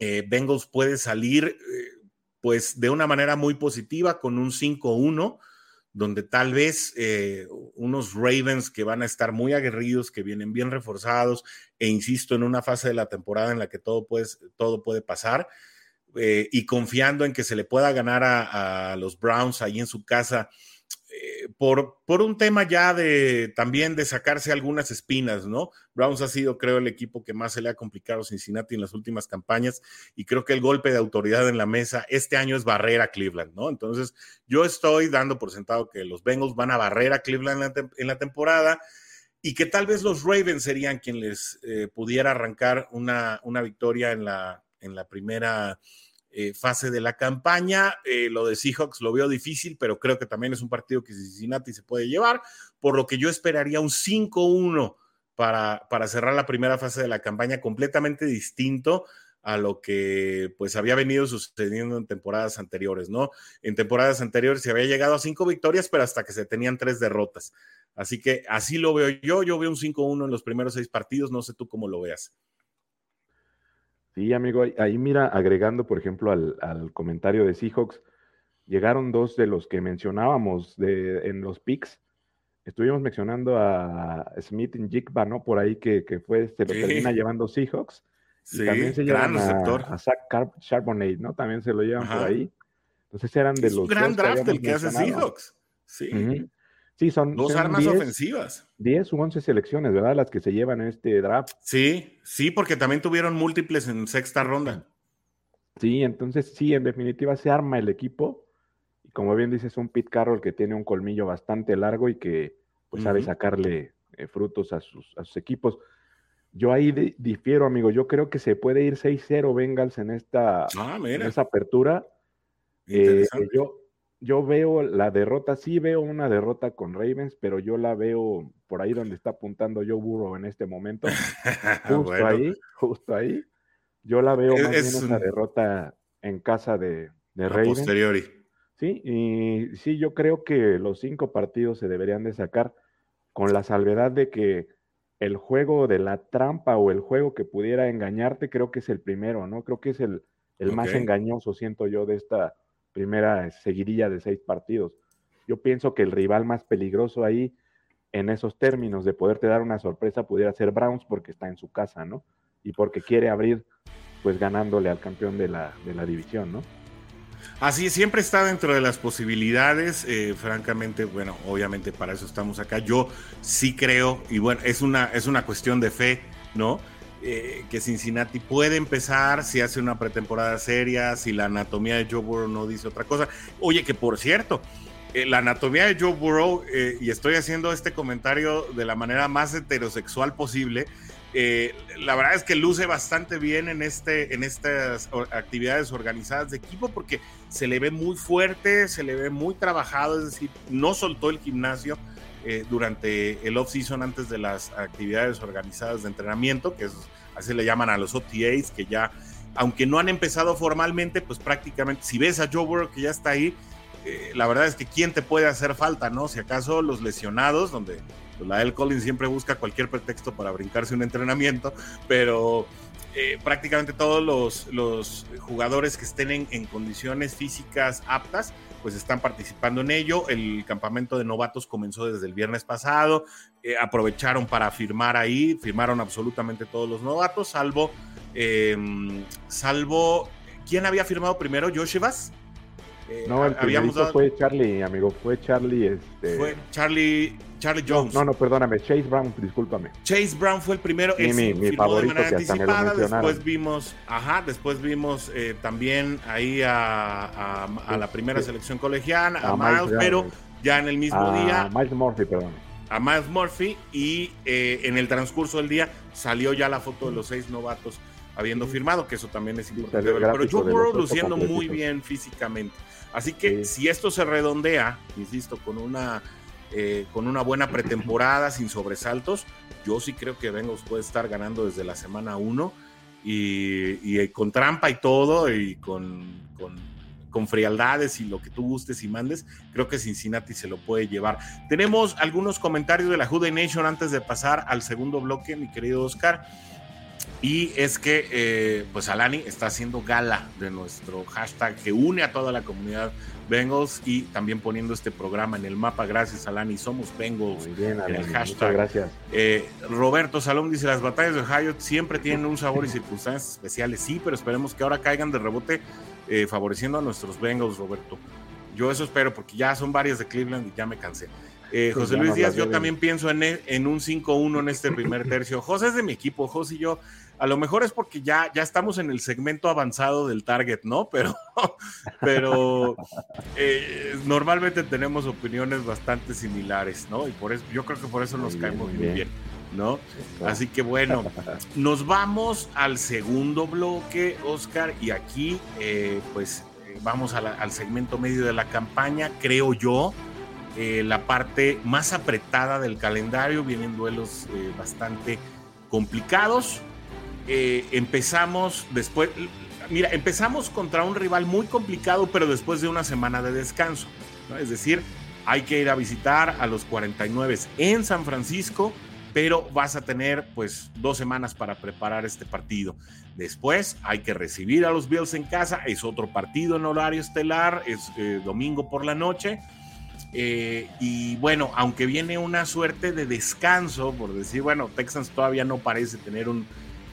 Eh, Bengals puede salir eh, pues de una manera muy positiva con un cinco uno, donde tal vez eh, unos Ravens que van a estar muy aguerridos, que vienen bien reforzados, e insisto, en una fase de la temporada en la que todo, pues, todo puede pasar, eh, y confiando en que se le pueda ganar a, a los Browns ahí en su casa, eh, por, por un tema ya de también de sacarse algunas espinas, ¿no? Browns ha sido, creo, el equipo que más se le ha complicado a Cincinnati en las últimas campañas, y creo que el golpe de autoridad en la mesa este año es barrer a Cleveland, ¿no? Entonces, yo estoy dando por sentado que los Bengals van a barrer a Cleveland en la, tem- en la temporada, y que tal vez los Ravens serían quien les eh, pudiera arrancar una, una victoria en la, en la primera Eh, fase de la campaña. Eh, lo de Seahawks lo veo difícil, pero creo que también es un partido que Cincinnati se puede llevar, por lo que yo esperaría un cinco uno para, para cerrar la primera fase de la campaña, completamente distinto a lo que pues había venido sucediendo en temporadas anteriores, ¿no? En temporadas anteriores se había llegado a cinco victorias, pero hasta que se tenían tres derrotas. Así que así lo veo yo, yo veo un cinco uno en los primeros seis partidos, no sé tú cómo lo veas. Sí, amigo, ahí mira, agregando por ejemplo al, al comentario de Seahawks, llegaron dos de los que mencionábamos de, en los picks. Estuvimos mencionando a Smith y Jigba, ¿no? Por ahí que, que fue, se lo sí. termina llevando Seahawks. Sí, y también se gran llevan a, a Zach Car- Charbonnet, ¿no? También se lo llevan Ajá. por ahí. Entonces eran de es los. Un gran draft el que hace Seahawks. Sí. Uh-huh. Sí, son dos son armas diez, ofensivas. diez u once selecciones, ¿verdad? Las que se llevan en este draft. Sí, sí, porque también tuvieron múltiples en sexta ronda. Sí, entonces sí, en definitiva se arma el equipo. Y como bien dices, un Pete Carroll que tiene un colmillo bastante largo y que pues, uh-huh. sabe sacarle eh, frutos a sus, a sus equipos. Yo ahí de, difiero, amigo. Yo creo que se puede ir seis cero Bengals en esta, ah, en esta apertura. Interesante. Eh, yo... Yo veo la derrota, sí veo una derrota con Ravens, pero yo la veo por ahí donde está apuntando Joe Burrow en este momento. Justo bueno. ahí, justo ahí. Yo la veo es, más es bien una un... derrota en casa de, de Ravens. Posteriori. Sí, y sí, yo creo que los cinco partidos se deberían de sacar con la salvedad de que el juego de la trampa o el juego que pudiera engañarte creo que es el primero, ¿no? Creo que es el, el okay. más engañoso, siento yo, de esta primera seguidilla de seis partidos. Yo pienso que el rival más peligroso ahí, en esos términos de poderte dar una sorpresa, pudiera ser Browns porque está en su casa, ¿no? Y porque quiere abrir, pues ganándole al campeón de la, de la división, ¿no? Así es, siempre está dentro de las posibilidades, eh, francamente, bueno, obviamente para eso estamos acá. Yo sí creo, y bueno, es una, es una cuestión de fe, ¿no? Eh, que Cincinnati puede empezar si hace una pretemporada seria, si la anatomía de Joe Burrow no dice otra cosa. Oye, que por cierto, eh, la anatomía de Joe Burrow, eh, y estoy haciendo este comentario de la manera más heterosexual posible, eh, la verdad es que luce bastante bien en, este, en estas actividades organizadas de equipo, porque se le ve muy fuerte, se le ve muy trabajado, es decir, no soltó el gimnasio Eh, durante el off-season, antes de las actividades organizadas de entrenamiento, que es, así le llaman a los O T As, que ya, aunque no han empezado formalmente, pues prácticamente, si ves a Joe Burrow que ya está ahí, eh, la verdad es que quién te puede hacer falta, ¿no? Si acaso los lesionados, donde pues, la L. Collins siempre busca cualquier pretexto para brincarse un entrenamiento, pero eh, prácticamente todos los, los jugadores que estén en, en condiciones físicas aptas, pues están participando en ello. El campamento de novatos comenzó desde el viernes pasado, eh, aprovecharon para firmar ahí, firmaron absolutamente todos los novatos, salvo, eh, salvo, ¿quién había firmado primero? ¿Yoshivas? Eh, no, el habíamos dado... fue Charlie, amigo, fue Charlie, este... Fue Charlie, Charlie Jones. No, no, perdóname, Chase Brown, discúlpame. Chase Brown fue el primero, sí, él mi, mi firmó favorito, de manera anticipada, después vimos, ajá, después vimos eh, también ahí a, a, a la primera sí, selección colegiana, a, a Miles, Miles pero ya en el mismo a día. A Miles Murphy, perdón. A Miles Murphy, y eh, en el transcurso del día salió ya la foto de los seis novatos habiendo firmado, que eso también es importante. Sí, pero Joe Burrow luciendo muy bien físicamente. Así que sí, si esto se redondea, insisto, con una eh, con una buena pretemporada, sin sobresaltos, yo sí creo que Bengals puede estar ganando desde la semana uno, y, y con trampa y todo, y con, con, con frialdades y lo que tú gustes y mandes, creo que Cincinnati se lo puede llevar. Tenemos algunos comentarios de la WhoDey Nation antes de pasar al segundo bloque, mi querido Oscar. Y es que, eh, pues, Alani está haciendo gala de nuestro hashtag que une a toda la comunidad Bengals, y también poniendo este programa en el mapa. Gracias, Alani. Somos Bengals. Muy bien, Alani, en el hashtag. Gracias. Eh, Roberto Salón dice: las batallas de Ohio siempre tienen un sabor y circunstancias especiales. Sí, pero esperemos que ahora caigan de rebote, eh, favoreciendo a nuestros Bengals, Roberto. Yo eso espero, porque ya son varias de Cleveland y ya me cansé. Eh, José Luis Díaz, yo también pienso en, en un cinco uno en este primer tercio. José es de mi equipo, José y yo. A lo mejor es porque ya, ya estamos en el segmento avanzado del target, ¿no? Pero, pero eh, normalmente tenemos opiniones bastante similares, ¿no? Y por eso, yo creo que por eso nos muy caemos bien, muy bien, bien, ¿no? Así que bueno, nos vamos al segundo bloque, Oscar, y aquí eh, pues vamos a la, al segmento medio de la campaña, creo yo. Eh, la parte más apretada del calendario, vienen duelos eh, bastante complicados. Eh, empezamos después, mira, empezamos contra un rival muy complicado, pero después de una semana de descanso, ¿no? Es decir, hay que ir a visitar a los cuarenta y nueve en San Francisco, pero vas a tener pues dos semanas para preparar este partido. Después hay que recibir a los Bills en casa, es otro partido en horario estelar, es eh, domingo por la noche. Eh, y bueno, aunque viene una suerte de descanso, por decir, bueno, Texans todavía no parece tener un,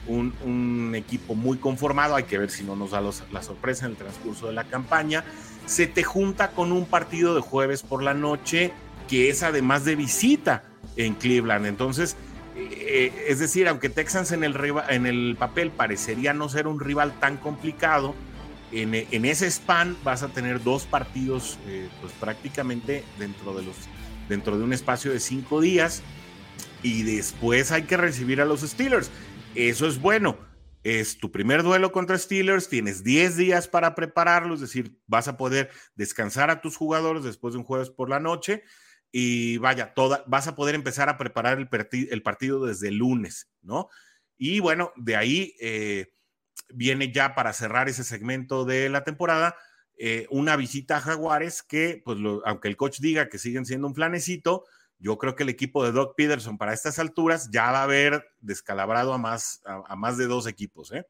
un, un equipo muy conformado, hay que ver si no nos da los, la sorpresa en el transcurso de la campaña. Se te junta con un partido de jueves por la noche, que es además de visita en Cleveland. Entonces, eh, es decir, aunque Texans en el, en el papel parecería no ser un rival tan complicado, En, en ese span vas a tener dos partidos eh, pues prácticamente dentro de, los, dentro de un espacio de cinco días, y después hay que recibir a los Steelers. Eso es bueno, es tu primer duelo contra Steelers, tienes diez días para prepararlo, es decir, vas a poder descansar a tus jugadores después de un jueves por la noche, y vaya, toda, vas a poder empezar a preparar el, partid- el partido desde el lunes, ¿no? Y bueno, de ahí... Eh, viene ya para cerrar ese segmento de la temporada, eh, una visita a Jaguares que, pues lo, aunque el coach diga que siguen siendo un flanecito, yo creo que el equipo de Doug Peterson para estas alturas ya va a haber descalabrado a más, a, a más de dos equipos, ¿eh?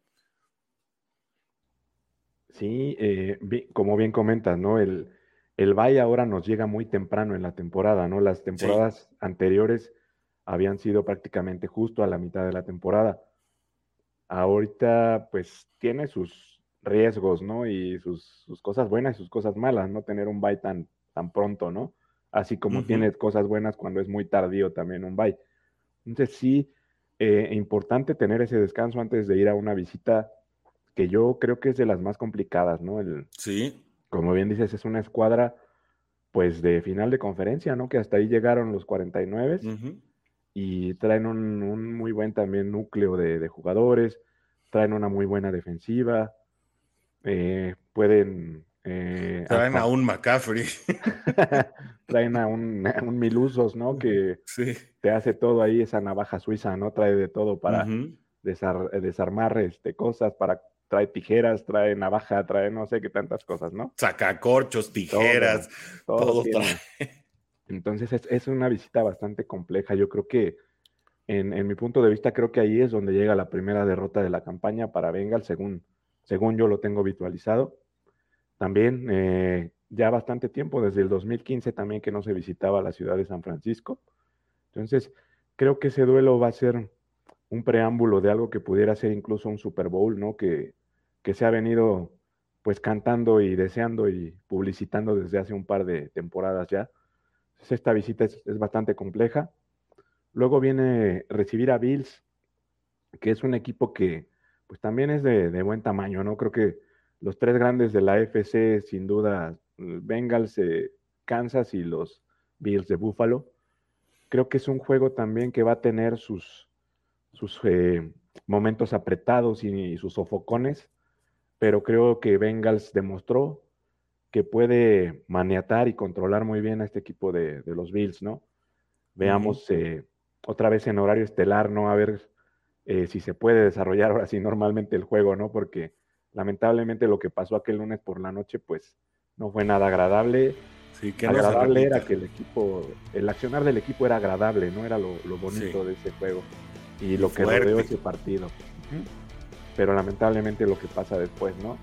Sí, eh, como bien comentas, ¿no? El, el bye ahora nos llega muy temprano en la temporada, ¿no? Las temporadas sí. anteriores habían sido prácticamente justo a la mitad de la temporada. Ahorita, pues, tiene sus riesgos, ¿no? Y sus, sus cosas buenas y sus cosas malas, no tener un bye tan, tan pronto, ¿no? Así como uh-huh. tienes cosas buenas cuando es muy tardío también un bye. Entonces sí, eh, importante tener ese descanso antes de ir a una visita que yo creo que es de las más complicadas, ¿no? El, sí. Como bien dices, es una escuadra, pues, de final de conferencia, ¿no? Que hasta ahí llegaron los cuarenta y nueve uh-huh. y traen un, un muy buen también núcleo de, de jugadores, traen una muy buena defensiva, eh, pueden... Eh, traen hasta... a un McCaffrey. Traen a un, a un Milusos, ¿no? Que sí. te hace todo ahí esa navaja suiza, ¿no? Trae de todo para uh-huh. desar- desarmar este, cosas, para trae tijeras, trae navaja, trae no sé qué tantas cosas, ¿no? Sacacorchos, tijeras, todo, todo, todo trae. Entonces es, es una visita bastante compleja. Yo creo que, en, en mi punto de vista, creo que ahí es donde llega la primera derrota de la campaña para Bengals, según, según yo lo tengo visualizado. También eh, ya bastante tiempo, desde el dos mil quince también que no se visitaba la ciudad de San Francisco. Entonces, creo que ese duelo va a ser un preámbulo de algo que pudiera ser incluso un Super Bowl, ¿no? Que, que se ha venido pues cantando y deseando y publicitando desde hace un par de temporadas ya. Entonces, esta visita es, es bastante compleja. Luego viene recibir a Bills, que es un equipo que pues también es de, de buen tamaño, ¿no? Creo que los tres grandes de la A F C, sin duda, Bengals, eh, Kansas y los Bills de Buffalo. Creo que es un juego también que va a tener sus, sus eh, momentos apretados y, y sus sofocones, pero creo que Bengals demostró que puede maniatar y controlar muy bien a este equipo de, de los Bills, ¿no? Veamos uh-huh. eh, otra vez en horario estelar, ¿no? A ver eh, si se puede desarrollar ahora sí normalmente el juego, ¿no? Porque lamentablemente lo que pasó aquel lunes por la noche, pues, no fue nada agradable. Sí, que agradable era que el equipo, el accionar del equipo era agradable, ¿no? Era lo, lo bonito sí. de ese juego y lo Fuerte. que rodeó ese partido. Uh-huh. Pero lamentablemente lo que pasa después, ¿no?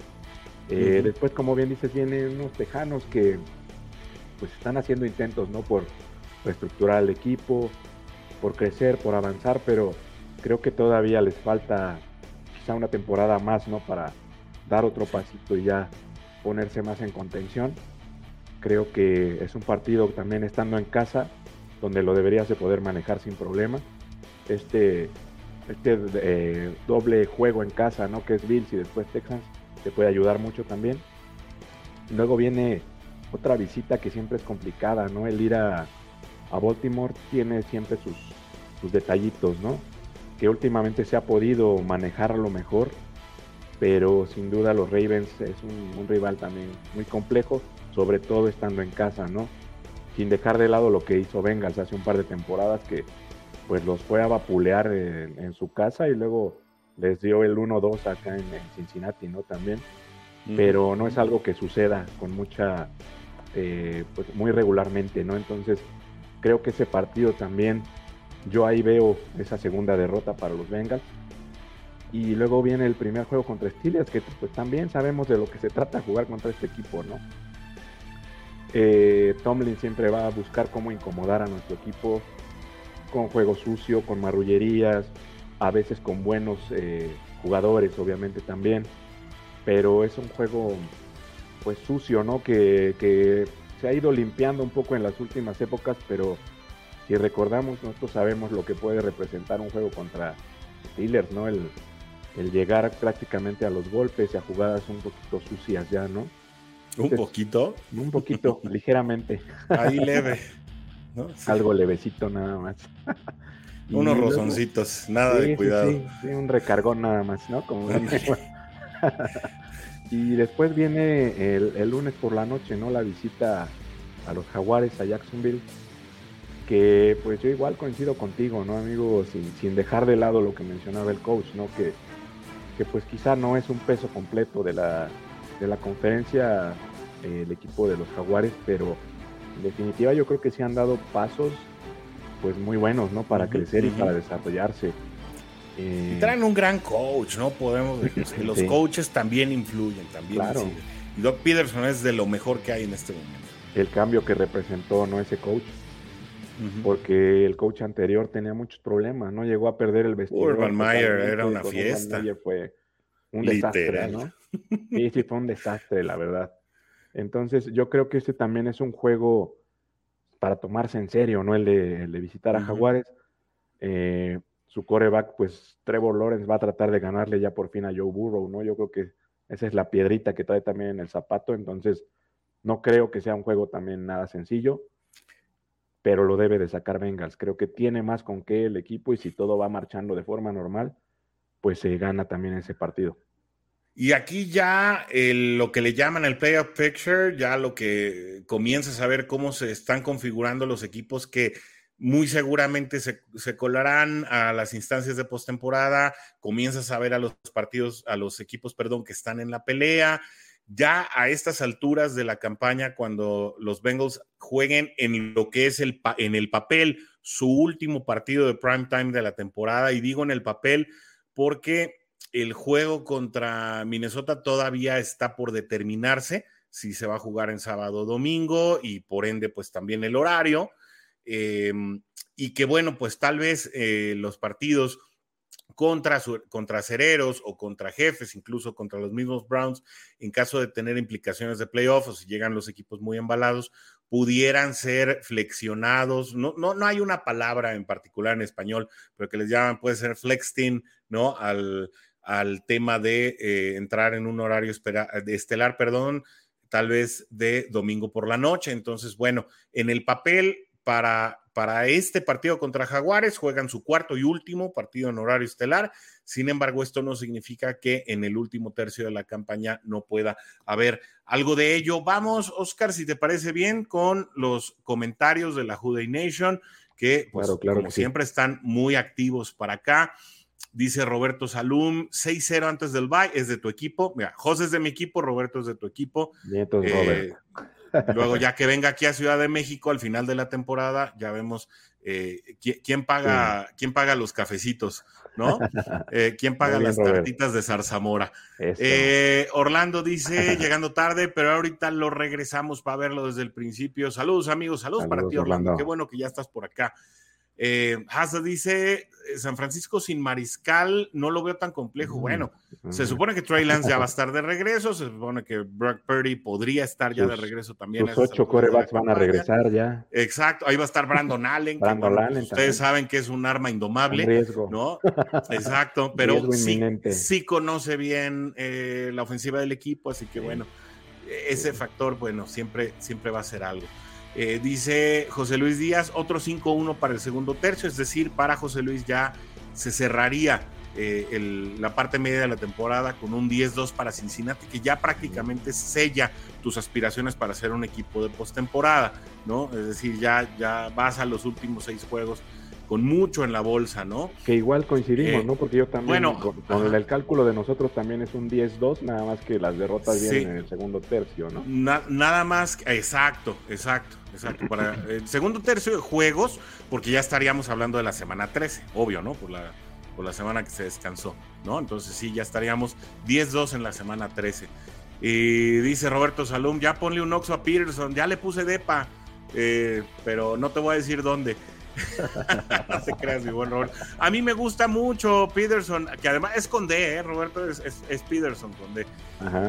Eh, uh-huh. Después, como bien dices, vienen unos tejanos que, pues, están haciendo intentos, ¿no? Por reestructurar el equipo, por crecer, por avanzar, pero creo que todavía les falta quizá una temporada más, ¿no? Para dar otro pasito y ya ponerse más en contención. Creo que es un partido también estando en casa donde lo deberías de poder manejar sin problema. Este, este eh, doble juego en casa, ¿no? Que es Bills y después Texans, te puede ayudar mucho también. Luego viene otra visita que siempre es complicada, ¿no? El ir a, a Baltimore tiene siempre sus, sus detallitos, ¿no? Que últimamente se ha podido manejar lo mejor, pero sin duda los Ravens es un, un rival también muy complejo, sobre todo estando en casa, ¿no? Sin dejar de lado lo que hizo Bengals hace un par de temporadas, que pues los fue a vapulear en, en su casa y luego les dio el uno dos acá en, en Cincinnati, ¿no? También, mm. pero no es algo que suceda con mucha, eh, pues muy regularmente, ¿no? Entonces creo que ese partido también, yo ahí veo esa segunda derrota para los Bengals. Y luego viene el primer juego contra Steelers, que pues también sabemos de lo que se trata jugar contra este equipo, ¿no? Eh, Tomlin siempre va a buscar cómo incomodar a nuestro equipo con juego sucio, con marrullerías, a veces con buenos eh, jugadores, obviamente también. Pero es un juego pues sucio, ¿no? Que, que se ha ido limpiando un poco en las últimas épocas, pero si recordamos, nosotros sabemos lo que puede representar un juego contra Steelers, ¿no? El... El llegar prácticamente a los golpes y a jugadas un poquito sucias ya, ¿no? Entonces, ¿Un poquito? Un poquito, ligeramente. Ahí leve, ¿no? Sí. Algo levecito nada más. Unos rozoncitos, nada sí, de cuidado. Sí, sí, sí, un recargón nada más, ¿no? Como Y después viene el, el lunes por la noche, ¿no? La visita a los Jaguares, a Jacksonville, que pues yo igual coincido contigo, ¿no, amigo? Sin, sin dejar de lado lo que mencionaba el coach, ¿no? Que que pues quizá no es un peso completo de la, de la conferencia eh, el equipo de los Jaguares, pero en definitiva yo creo que sí han dado pasos pues muy buenos, ¿no? Para uh-huh, crecer uh-huh. y para desarrollarse. Eh... Y traen un gran coach, ¿no? Podemos decir, sí. Los coaches también influyen, también. Claro. Y Doug Peterson es de lo mejor que hay en este momento. El cambio que representó, ¿no? Ese coach. Uh-huh. Porque el coach anterior tenía muchos problemas, ¿no? Llegó a perder el vestidor. Urban Meyer era una fiesta. Fue, un desastre, ¿no? Sí, sí, fue un desastre, la verdad. Entonces, yo creo que este también es un juego para tomarse en serio, ¿no? El de, el de visitar a Jaguares. Eh, su quarterback, pues, Trevor Lawrence va a tratar de ganarle ya por fin a Joe Burrow, ¿no? Yo creo que esa es la piedrita que trae también en el zapato. Entonces, no creo que sea un juego también nada sencillo, pero lo debe de sacar Bengals. Creo que tiene más con qué el equipo, y si todo va marchando de forma normal, pues se eh, gana también ese partido. Y aquí ya el, lo que le llaman el playoff picture, ya lo que comienzas a ver cómo se están configurando los equipos que muy seguramente se, se colarán a las instancias de postemporada. Comienzas a ver a los partidos, a los equipos, perdón, que están en la pelea. Ya a estas alturas de la campaña, cuando los Bengals jueguen en lo que es el, en el papel su último partido de prime time de la temporada, y digo en el papel porque el juego contra Minnesota todavía está por determinarse si se va a jugar en sábado o domingo, y por ende pues también el horario, eh, y que bueno, pues tal vez eh, los partidos contra, contra Acereros o contra Jefes, incluso contra los mismos Browns, en caso de tener implicaciones de playoff o si llegan los equipos muy embalados, pudieran ser flexionados. No, no, no hay una palabra en particular en español, pero que les llaman, puede ser flexing, ¿no? Al, al tema de eh, entrar en un horario espera, estelar, perdón, tal vez de domingo por la noche. Entonces, bueno, en el papel para... Para este partido contra Jaguares juegan su cuarto y último partido en horario estelar. Sin embargo, esto no significa que en el último tercio de la campaña no pueda haber algo de ello. Vamos, Oscar, si te parece bien, con los comentarios de la WhoDey Nation, que pues, claro, claro como que siempre sí. Están muy activos para acá. Dice Roberto Salum, seis cero antes del bye, es de tu equipo. Mira, José es de mi equipo, Roberto es de tu equipo. Nietos, eh, Robert. Luego, ya que venga aquí a Ciudad de México al final de la temporada, ya vemos eh, quién, quién paga sí. quién paga los cafecitos, ¿no? Eh, quién paga bien, las Robert. Tartitas de zarzamora. Eh, Orlando dice, llegando tarde, pero ahorita lo regresamos para verlo desde el principio. Saludos, amigos, saludos, saludos para ti, Orlando. Orlando. Qué bueno que ya estás por acá. Eh, Haza dice, San Francisco sin Mariscal no lo veo tan complejo. Bueno, mm. se supone que Trey Lance ya va a estar de regreso, se supone que Brock Purdy podría estar ya sus, de regreso también. Los ocho quarterbacks van a regresar ya. Exacto, ahí va a estar Brandon Allen, que Brandon bueno, Allen ustedes saben que es un arma indomable, riesgo. ¿No? Exacto, pero sí, sí conoce bien eh, la ofensiva del equipo, así que sí. Bueno, ese sí. Factor, bueno, siempre, siempre va a ser algo. Eh, dice José Luis Díaz, otro cinco uno para el segundo tercio, es decir, para José Luis ya se cerraría eh, el, la parte media de la temporada con un diez dos para Cincinnati, que ya prácticamente sella tus aspiraciones para ser un equipo de postemporada, ¿no? Es decir, ya, ya vas a los últimos seis juegos con mucho en la bolsa, ¿no? Que igual coincidimos, eh, ¿no? Porque yo también, bueno, con, con el, el cálculo de nosotros también es un diez dos, nada más que las derrotas sí. Vienen en el segundo tercio, ¿no? Na, nada más, exacto, exacto, exacto. Para el segundo tercio de juegos, porque ya estaríamos hablando de la semana trece, obvio, ¿no? Por la, por la semana que se descansó, ¿no? Entonces sí, ya estaríamos diez dos en la semana trece. Y dice Roberto Salum, ya ponle un oxo a Peterson, ya le puse depa, eh, pero no te voy a decir dónde. No te creas, mi buen Roberto. A mí me gusta mucho Peterson, que además es con D, ¿eh? Roberto es, es, es Peterson con D.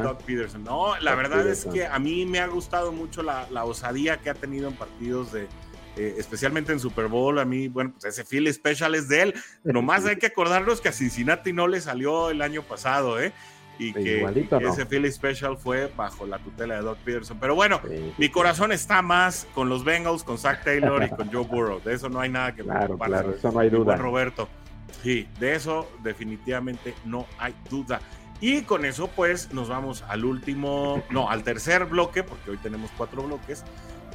Doug Peterson. No, la Doug verdad Peterson. Es que a mí me ha gustado mucho la, la osadía que ha tenido en partidos de, eh, especialmente en Super Bowl. A mí, bueno, pues ese feel special es de él. Nomás hay que acordarnos que a Cincinnati no le salió el año pasado, ¿eh? Y que igualito, ¿no? Ese Philly Special fue bajo la tutela de Doug Peterson, pero bueno, sí. Mi corazón está más con los Bengals, con Zach Taylor y con Joe Burrow, de eso no hay nada que claro, preocuparse, claro, eso no hay duda. Roberto, sí, de eso definitivamente no hay duda, y con eso pues nos vamos al último, no, al tercer bloque, porque hoy tenemos cuatro bloques,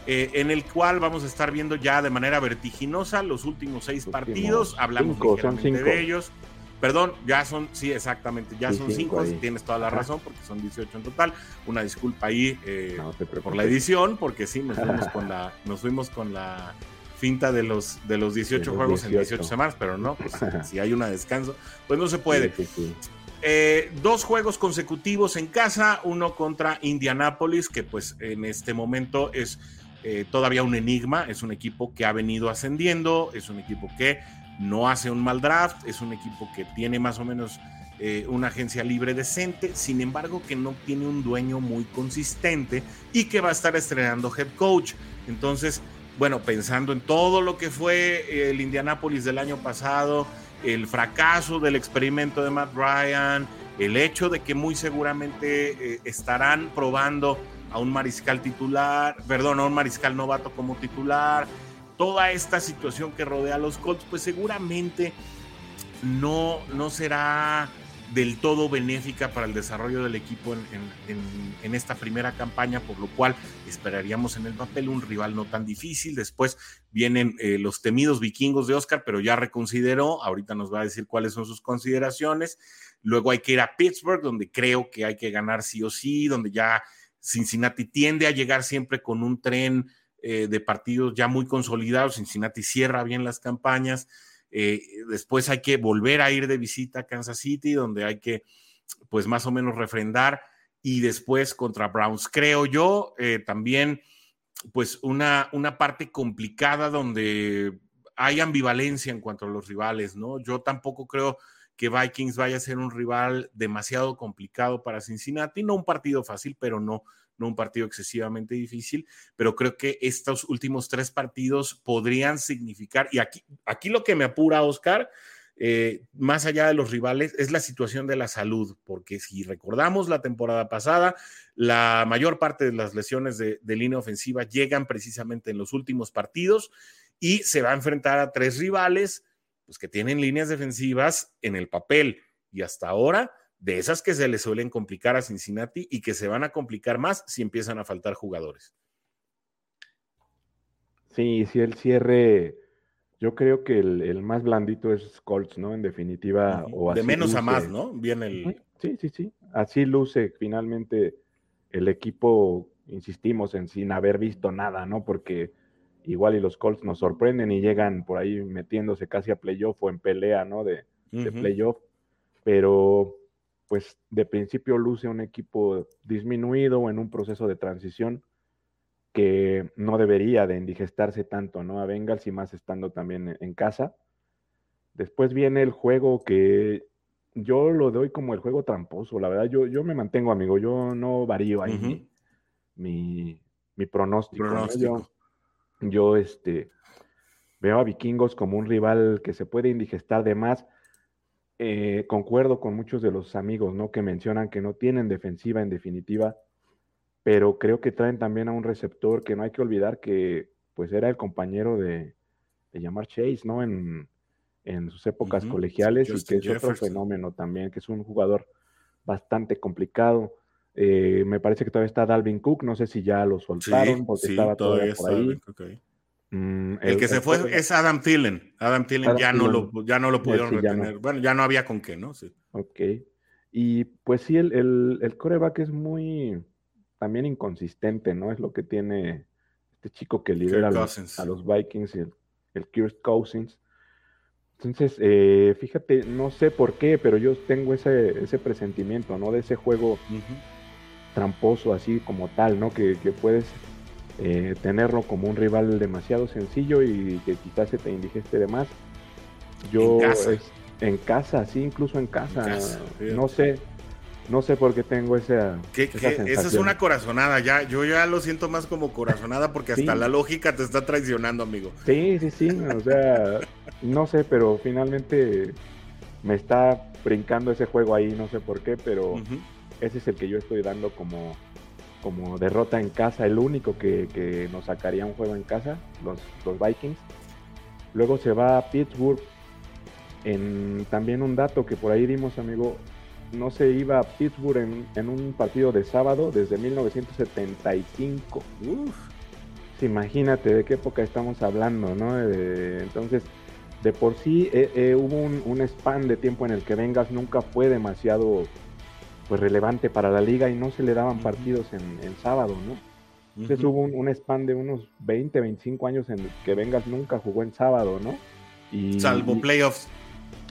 eh, en el cual vamos a estar viendo ya de manera vertiginosa los últimos seis últimos partidos, hablamos cinco, ligeramente de ellos. Perdón, ya son, sí, exactamente, ya sí, son cinco, cinco tienes toda la razón, porque son dieciocho en total. Una disculpa ahí eh, no, por la edición, porque sí, nos fuimos con la, nos fuimos con la finta de los, de los dieciocho de los juegos dieciocho. En dieciocho semanas, pero no, pues, si hay una descanso, pues no se puede. Sí, sí, sí. Eh, dos juegos consecutivos en casa, uno contra Indianápolis, que pues en este momento es eh, todavía un enigma, es un equipo que ha venido ascendiendo, es un equipo que no hace un mal draft, es un equipo que tiene más o menos eh, una agencia libre decente, sin embargo que no tiene un dueño muy consistente y que va a estar estrenando head coach. Entonces, bueno, pensando en todo lo que fue el Indianapolis del año pasado, el fracaso del experimento de Matt Ryan, el hecho de que muy seguramente eh, estarán probando a un mariscal titular, perdón, a un mariscal novato como titular, toda esta situación que rodea a los Colts, pues seguramente no, no será del todo benéfica para el desarrollo del equipo en, en, en, en esta primera campaña, por lo cual esperaríamos en el papel un rival no tan difícil. Después vienen eh, los temidos vikingos de Oscar, pero ya reconsideró, ahorita nos va a decir cuáles son sus consideraciones. Luego hay que ir a Pittsburgh, donde creo que hay que ganar sí o sí, donde ya Cincinnati tiende a llegar siempre con un tren eh, de partidos ya muy consolidados. Cincinnati cierra bien las campañas. Eh, después hay que volver a ir de visita a Kansas City, donde hay que pues más o menos refrendar, y después contra Browns, creo yo, eh, también pues una, una parte complicada donde hay ambivalencia en cuanto a los rivales, ¿no? Yo tampoco creo que Vikings vaya a ser un rival demasiado complicado para Cincinnati, no un partido fácil, pero no, no un partido excesivamente difícil, pero creo que estos últimos tres partidos podrían significar, y aquí, aquí lo que me apura, Oscar, eh, más allá de los rivales, es la situación de la salud, porque si recordamos la temporada pasada, la mayor parte de las lesiones de, de línea ofensiva llegan precisamente en los últimos partidos, y se va a enfrentar a tres rivales pues, que tienen líneas defensivas en el papel, y hasta ahora de esas que se le suelen complicar a Cincinnati y que se van a complicar más si empiezan a faltar jugadores. Sí, sí, el cierre, yo creo que el, el más blandito es Colts, ¿no? En definitiva. Sí, o así de menos luce, a más, ¿no? Viene el... Sí, sí, sí. Así luce finalmente el equipo, insistimos, en sin haber visto nada, ¿no? Porque igual y los Colts nos sorprenden y llegan por ahí metiéndose casi a playoff o en pelea, ¿no? De, uh-huh. de playoff. Pero pues de principio luce un equipo disminuido o en un proceso de transición que no debería de indigestarse tanto, ¿no? A Bengals y más estando también en casa. Después viene el juego que yo lo doy como el juego tramposo, la verdad. Yo, yo me mantengo, amigo, yo no varío ahí uh-huh. mi, mi pronóstico. pronóstico. ¿no? Yo, yo este, veo a Vikingos como un rival que se puede indigestar de más. Eh, concuerdo con muchos de los amigos, ¿no? Que mencionan que no tienen defensiva en definitiva, pero creo que traen también a un receptor que no hay que olvidar que pues era el compañero de, de Jamar Chase, ¿no? En, en sus épocas uh-huh. colegiales, Justin y que es Jefferson. Otro fenómeno también, que es un jugador bastante complicado. Eh, me parece que todavía está Dalvin Cook, no sé si ya lo soltaron, sí, porque sí, estaba todavía, todavía por ahí. Okay. Mm, el, el que el, se fue el, es Adam Thielen. Adam Thielen Adam ya, Thielen. No lo, ya no lo pudieron sí, retener. Ya no. Bueno, ya no había con qué, ¿no? Sí. Ok. Y pues sí, el, el, el quarterback es muy también inconsistente, ¿no? Es lo que tiene este chico que lidera a los, a los Vikings, el, el Kirk Cousins. Entonces, eh, fíjate, no sé por qué, pero yo tengo ese, ese presentimiento, ¿no? De ese juego uh-huh. tramposo, así como tal, ¿no? Que, que puedes... Eh, tenerlo como un rival demasiado sencillo y que quizás se te indigeste de más. Yo en casa, es, en casa sí, incluso en casa, en casa no sé, no sé por qué tengo esa, ¿Qué, esa qué? sensación. Esa es una corazonada, ya, yo ya lo siento más como corazonada porque hasta sí. la lógica te está traicionando, amigo. Sí, sí, sí, o sea, no sé, pero finalmente me está brincando ese juego ahí, no sé por qué, pero uh-huh. ese es el que yo estoy dando como... como derrota en casa, el único que, que nos sacaría un juego en casa, los, los Vikings. Luego se va a Pittsburgh, en también un dato que por ahí dimos, amigo, no se iba a Pittsburgh en, en un partido de sábado desde mil novecientos setenta y cinco. Uf, imagínate de qué época estamos hablando, ¿no? Eh, entonces, de por sí eh, eh, hubo un, un span de tiempo en el que Bengals nunca fue demasiado... pues relevante para la liga y no se le daban uh-huh. partidos en, en sábado, ¿no? Entonces uh-huh. hubo un, un span de unos veinte, veinticinco años en que Bengals nunca jugó en sábado, ¿no? Y, salvo playoffs.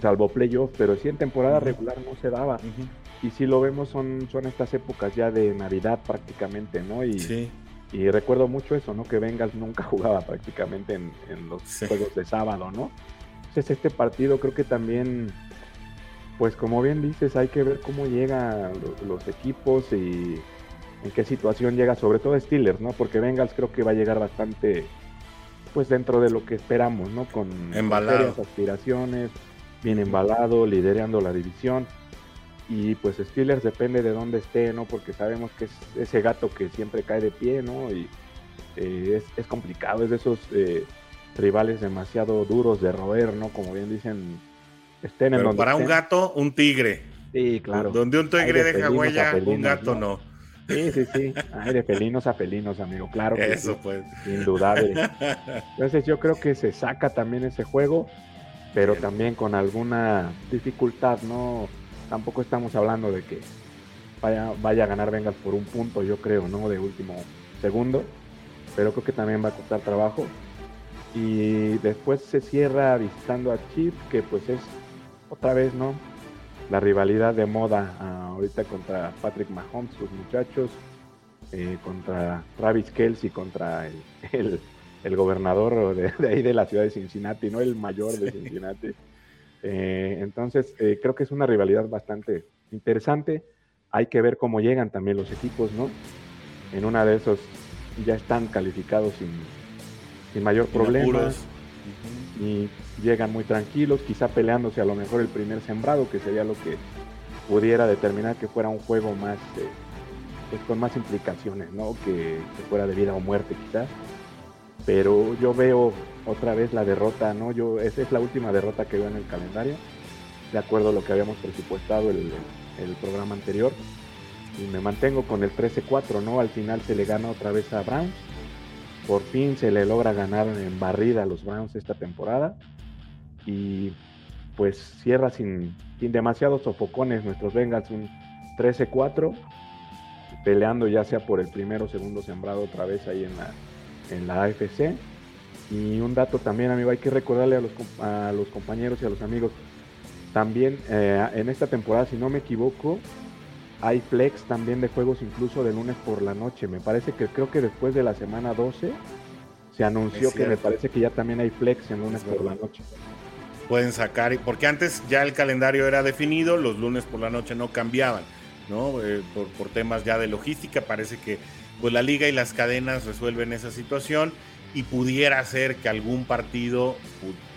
Salvo playoffs, pero sí en temporada uh-huh. regular no se daba. Uh-huh. Y si lo vemos son, son estas épocas ya de Navidad prácticamente, ¿no? Y, sí. y recuerdo mucho eso, ¿no? Que Bengals nunca jugaba prácticamente en, en los sí. juegos de sábado, ¿no? Entonces este partido creo que también... pues como bien dices, hay que ver cómo llegan los equipos y en qué situación llega, sobre todo Steelers, ¿no? Porque Bengals creo que va a llegar bastante, pues dentro de lo que esperamos, ¿no? Con serias aspiraciones, bien embalado, liderando la división. Y pues Steelers depende de dónde esté, ¿no? Porque sabemos que es ese gato que siempre cae de pie, ¿no? Y eh, es, es complicado, es de esos eh, rivales demasiado duros de roer, ¿no? Como bien dicen, estén en Pero donde para estén. Un gato, un tigre. Sí, claro. Donde un tigre deja huella, felinos, un gato no. no. Sí, sí, sí. Ay, de felinos a felinos, amigo. Claro que Eso, sí. pues. Indudable. Entonces yo creo que se saca también ese juego, pero Bien. también con alguna dificultad, ¿no? Tampoco estamos hablando de que vaya, vaya a ganar Bengals por un punto, yo creo, ¿no? De último segundo, pero creo que también va a costar trabajo. Y después se cierra visitando a Chiefs, que pues es otra vez, ¿no? La rivalidad de moda uh, ahorita contra Patrick Mahomes, sus muchachos, eh, contra Travis Kelce, contra el, el, el gobernador de, de ahí de la ciudad de Cincinnati, ¿no? El mayor de Cincinnati. Sí. Eh, entonces eh, creo que es una rivalidad bastante interesante. Hay que ver cómo llegan también los equipos, ¿no? En una de esos ya están calificados sin, sin mayor sin problema apuros. Y llegan muy tranquilos, quizá peleándose a lo mejor el primer sembrado, que sería lo que pudiera determinar que fuera un juego más eh, pues con más implicaciones, ¿no? Que, que fuera de vida o muerte quizás. Pero yo veo otra vez la derrota, ¿no? Yo, esa es la última derrota que veo en el calendario, de acuerdo a lo que habíamos presupuestado el, el, el programa anterior. Y me mantengo con el trece cuatro, ¿no? Al final se le gana otra vez a Browns. Por fin se le logra ganar en barrida a los Browns esta temporada. Y pues cierra sin, sin demasiados sofocones nuestros Bengals un trece cuatro, peleando ya sea por el primero o segundo sembrado otra vez ahí en la... en la A F C. Y un dato también, amigo, hay que recordarle a los, a los compañeros y a los amigos también, eh, en esta temporada, si no me equivoco, hay flex también de juegos incluso de lunes por la noche. Me parece que creo que después de la semana doce se anunció que me parece que ya también hay flex en lunes por la noche. Pueden sacar, porque antes ya el calendario era definido, los lunes por la noche no cambiaban, ¿no? Eh, por, por temas ya de logística, parece que pues la liga y las cadenas resuelven esa situación y pudiera ser que algún partido,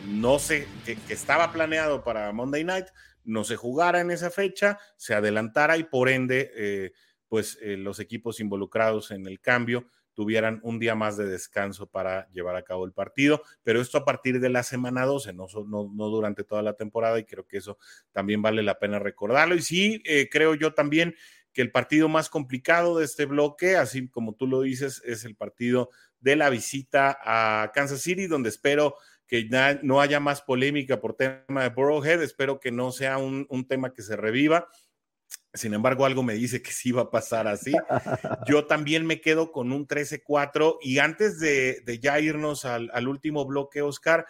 no sé, que, que estaba planeado para Monday Night, no se jugara en esa fecha, se adelantara y por ende, eh, pues eh, los equipos involucrados en el cambio tuvieran un día más de descanso para llevar a cabo el partido, pero esto a partir de la semana doce, no, no, no durante toda la temporada, y creo que eso también vale la pena recordarlo. Y sí, eh, creo yo también que el partido más complicado de este bloque, así como tú lo dices, es el partido de la visita a Kansas City, donde espero que na- no haya más polémica por tema de Burrowhead, espero que no sea un, un tema que se reviva. Sin embargo, algo me dice que sí va a pasar así. Yo también me quedo con un trece cuatro, y antes de, de ya irnos al, al último bloque, Oscar,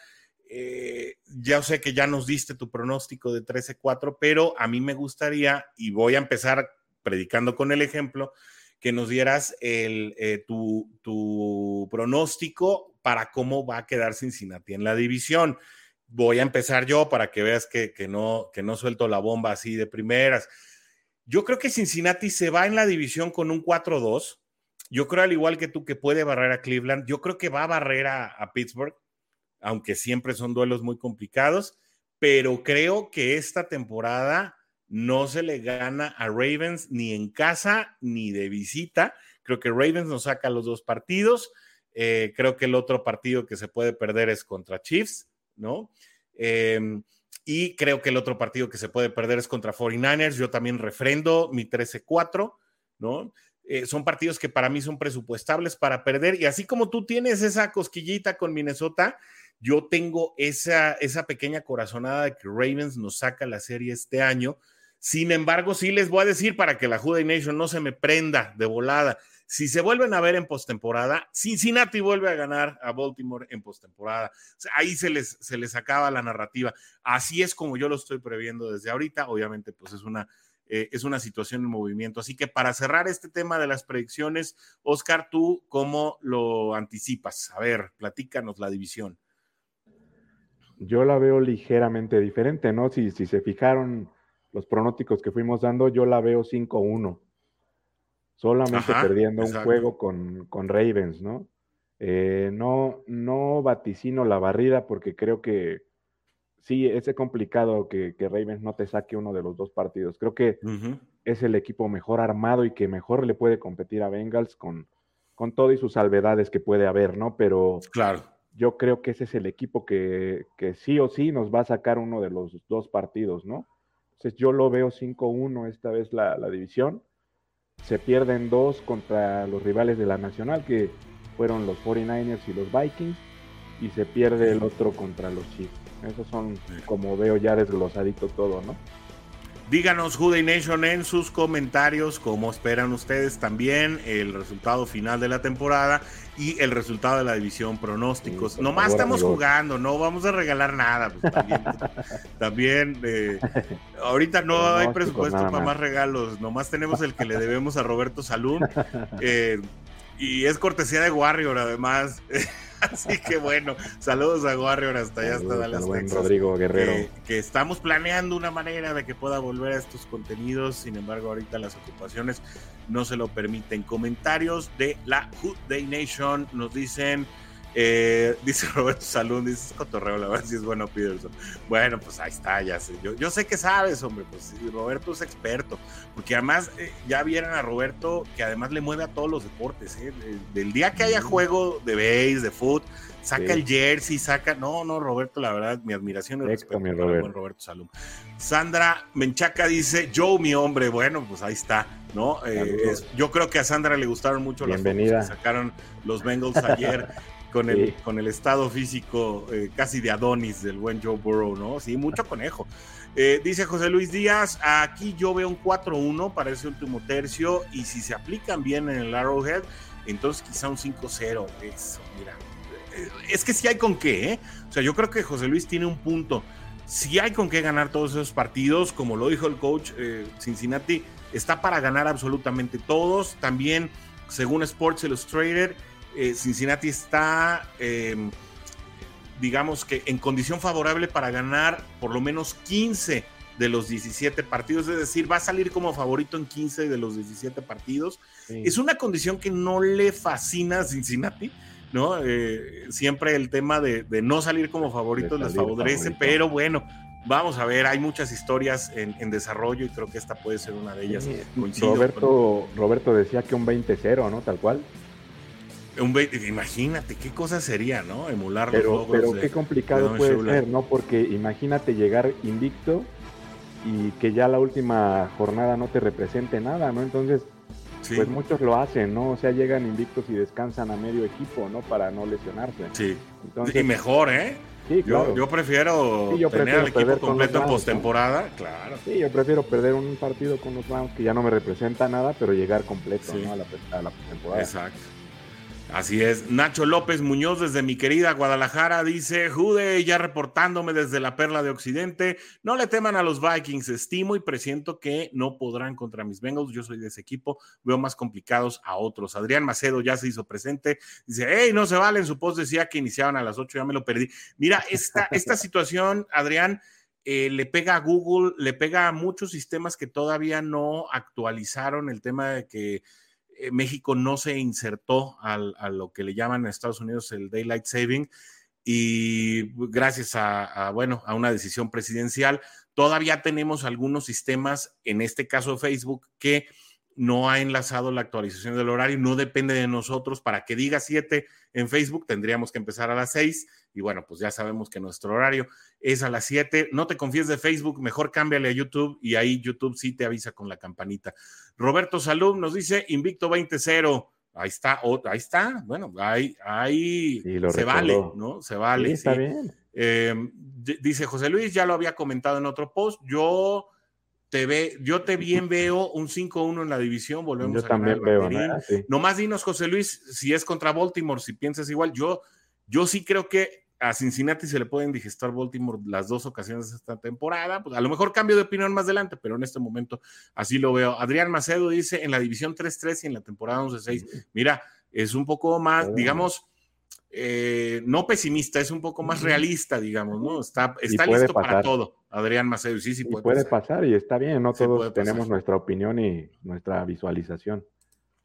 eh, ya sé que ya nos diste tu pronóstico de trece cuatro, pero a mí me gustaría, y voy a empezar predicando con el ejemplo, que nos dieras el, eh, tu, tu pronóstico para cómo va a quedar Cincinnati en la división. Voy a empezar yo para que veas que, que, no, que no suelto la bomba así de primeras. Yo creo que Cincinnati se va en la división con un cuatro dos. Yo creo, al igual que tú, que puede barrer a Cleveland. Yo creo que va a barrer a, a Pittsburgh, aunque siempre son duelos muy complicados, pero creo que esta temporada no se le gana a Ravens ni en casa ni de visita. Creo que Ravens nos saca los dos partidos. Eh, creo que el otro partido que se puede perder es contra Chiefs, ¿no? Eh, y creo que el otro partido que se puede perder es contra cuarenta y nueve ers. Yo también refrendo mi trece cuatro, ¿no? Eh, son partidos que para mí son presupuestables para perder. Y así como tú tienes esa cosquillita con Minnesota, yo tengo esa, esa pequeña corazonada de que Ravens nos saca la serie este año. Sin embargo, sí les voy a decir, para que la WhoDey Nation no se me prenda de volada, si se vuelven a ver en postemporada, Cincinnati vuelve a ganar a Baltimore en postemporada. O sea, ahí se les, se les acaba la narrativa. Así es como yo lo estoy previendo desde ahorita. Obviamente, pues es una, eh, es una situación en movimiento. Así que para cerrar este tema de las predicciones, Oscar, ¿tú cómo lo anticipas? A ver, platícanos la división. Yo la veo ligeramente diferente, ¿no? Si, si se fijaron los pronósticos que fuimos dando, yo la veo cinco uno. Solamente Ajá, perdiendo exacto. un juego con, con Ravens, ¿no? Eh, no, no vaticino la barrida porque creo que sí, es complicado que, que Ravens no te saque uno de los dos partidos. Creo que uh-huh. es el equipo mejor armado y que mejor le puede competir a Bengals con, con todo y sus salvedades que puede haber, ¿no? Pero claro. yo creo que ese es el equipo que, que sí o sí nos va a sacar uno de los dos partidos, ¿no? Entonces yo lo veo cinco uno esta vez la, la división. Se pierden dos contra los rivales de la Nacional, que fueron los cuarenta y nueve ers y los Vikings, y se pierde el otro contra los Chiefs. Esos son, como veo, ya desglosadito todo, ¿no? Díganos, WhoDey Nation, en sus comentarios cómo esperan ustedes también el resultado final de la temporada y el resultado de la división, pronósticos. Sí, Nomás favor, estamos amigos. jugando, no vamos a regalar nada. Pues, también también eh, ahorita no hay presupuesto para más. más regalos. Nomás tenemos el que le debemos a Roberto Salum. Eh, y es cortesía de Warrior, además. Así que bueno, saludos a Warrior hasta allá, hasta Dallas, Texas. Rodrigo Guerrero. Eh, que estamos planeando una manera de que pueda volver a estos contenidos, sin embargo ahorita las ocupaciones no se lo permiten. Comentarios de la WhoDey Nation nos dicen, eh, dice Roberto Salum, dice, es cotorreo, la verdad, si es bueno Peterson. Bueno, pues ahí está, ya sé, yo, yo sé que sabes, hombre, pues Roberto es experto, porque además eh, ya vieron a Roberto, que además le mueve a todos los deportes, eh, del día que haya juego de béis, de fútbol, saca sí. el jersey, saca, no, no, Roberto, la verdad, mi admiración y respeto para el buen Roberto Salum. Sandra Menchaca dice, Joe, mi hombre, bueno, pues ahí está, ¿no? Eh, es, yo creo que a Sandra le gustaron mucho Bienvenida. las fotos que sacaron los Bengals ayer, Con el, sí. con el estado físico eh, casi de Adonis del buen Joe Burrow, ¿no? Sí, mucho conejo. Eh, dice José Luis Díaz, aquí yo veo un cuatro uno para ese último tercio, y si se aplican bien en el Arrowhead, entonces quizá un cinco cero. Eso, mira. Es que sí hay con qué, ¿eh? O sea, yo creo que José Luis tiene un punto. Sí hay con qué ganar todos esos partidos, como lo dijo el coach, eh, Cincinnati está para ganar absolutamente todos. También, según Sports Illustrated, Cincinnati está, eh, digamos que en condición favorable para ganar por lo menos quince de los diecisiete partidos, es decir, va a salir como favorito en quince de los diecisiete partidos. Sí. Es una condición que no le fascina a Cincinnati, ¿no? Eh, siempre el tema de, de no salir como favorito les favorece, favorito. Pero bueno, vamos a ver, hay muchas historias en, en desarrollo y creo que esta puede ser una de ellas. Sí. Roberto, con... Roberto decía que un veinte cero, ¿no? Tal cual. Un, imagínate qué cosa sería, ¿no? Emular pero, los logros. Pero qué de, complicado de puede Shula. ser, ¿no? Porque imagínate llegar invicto y que ya la última jornada no te represente nada, ¿no? Entonces, sí. pues muchos lo hacen, ¿no? O sea, llegan invictos y descansan a medio equipo, ¿no? Para no lesionarse. Sí. Entonces, y mejor, ¿eh? Sí, claro. Yo, yo prefiero sí, yo tener al equipo completo Rams, en postemporada, ¿no? Claro. Sí, yo prefiero perder un partido con los Rams que ya no me representa nada, pero llegar completo, sí. ¿no? A la, a la postemporada. Exacto. Así es. Nacho López Muñoz desde mi querida Guadalajara dice, Jude, ya reportándome desde la Perla de Occidente, no le teman a los Vikings, estimo y presiento que no podrán contra mis Bengals, yo soy de ese equipo, veo más complicados a otros. Adrián Macedo ya se hizo presente, dice, hey, no se vale, en su post decía que iniciaban a las ocho, ya me lo perdí. Mira, esta, esta situación, Adrián, eh, le pega a Google, le pega a muchos sistemas que todavía no actualizaron el tema de que México no se insertó al, a lo que le llaman en Estados Unidos el Daylight Saving, y gracias a, a, bueno, a una decisión presidencial, todavía tenemos algunos sistemas, en este caso Facebook, que no ha enlazado la actualización del horario, no depende de nosotros. Para que diga siete en Facebook tendríamos que empezar a las seis, y bueno, pues ya sabemos que nuestro horario es a las siete, no te confíes de Facebook, mejor cámbiale a YouTube, y ahí YouTube sí te avisa con la campanita. Roberto Salum nos dice, invicto veinte cero, ahí está, oh, ahí está, bueno, ahí, ahí sí, se vale, ¿no? Se vale. Sí, está sí. bien. Eh, d- dice José Luis, ya lo había comentado en otro post, yo... Te ve, yo te bien veo un cinco uno en la división, volvemos yo a ganar. Yo también veo, ¿no? Sí. Nomás dinos, José Luis, si es contra Baltimore, si piensas igual. Yo, yo sí creo que a Cincinnati se le pueden digestar Baltimore las dos ocasiones de esta temporada. Pues a lo mejor cambio de opinión más adelante, pero en este momento así lo veo. Adrián Macedo dice, en la división tres tres y en la temporada once seis. Mira, es un poco más, digamos, eh, no pesimista, es un poco más realista, digamos, ¿no? Está, está listo pasar. Para todo, Adrián Macedo. Sí, sí, puede, y puede pasar. pasar y está bien, no todos tenemos pasar. nuestra opinión y nuestra visualización.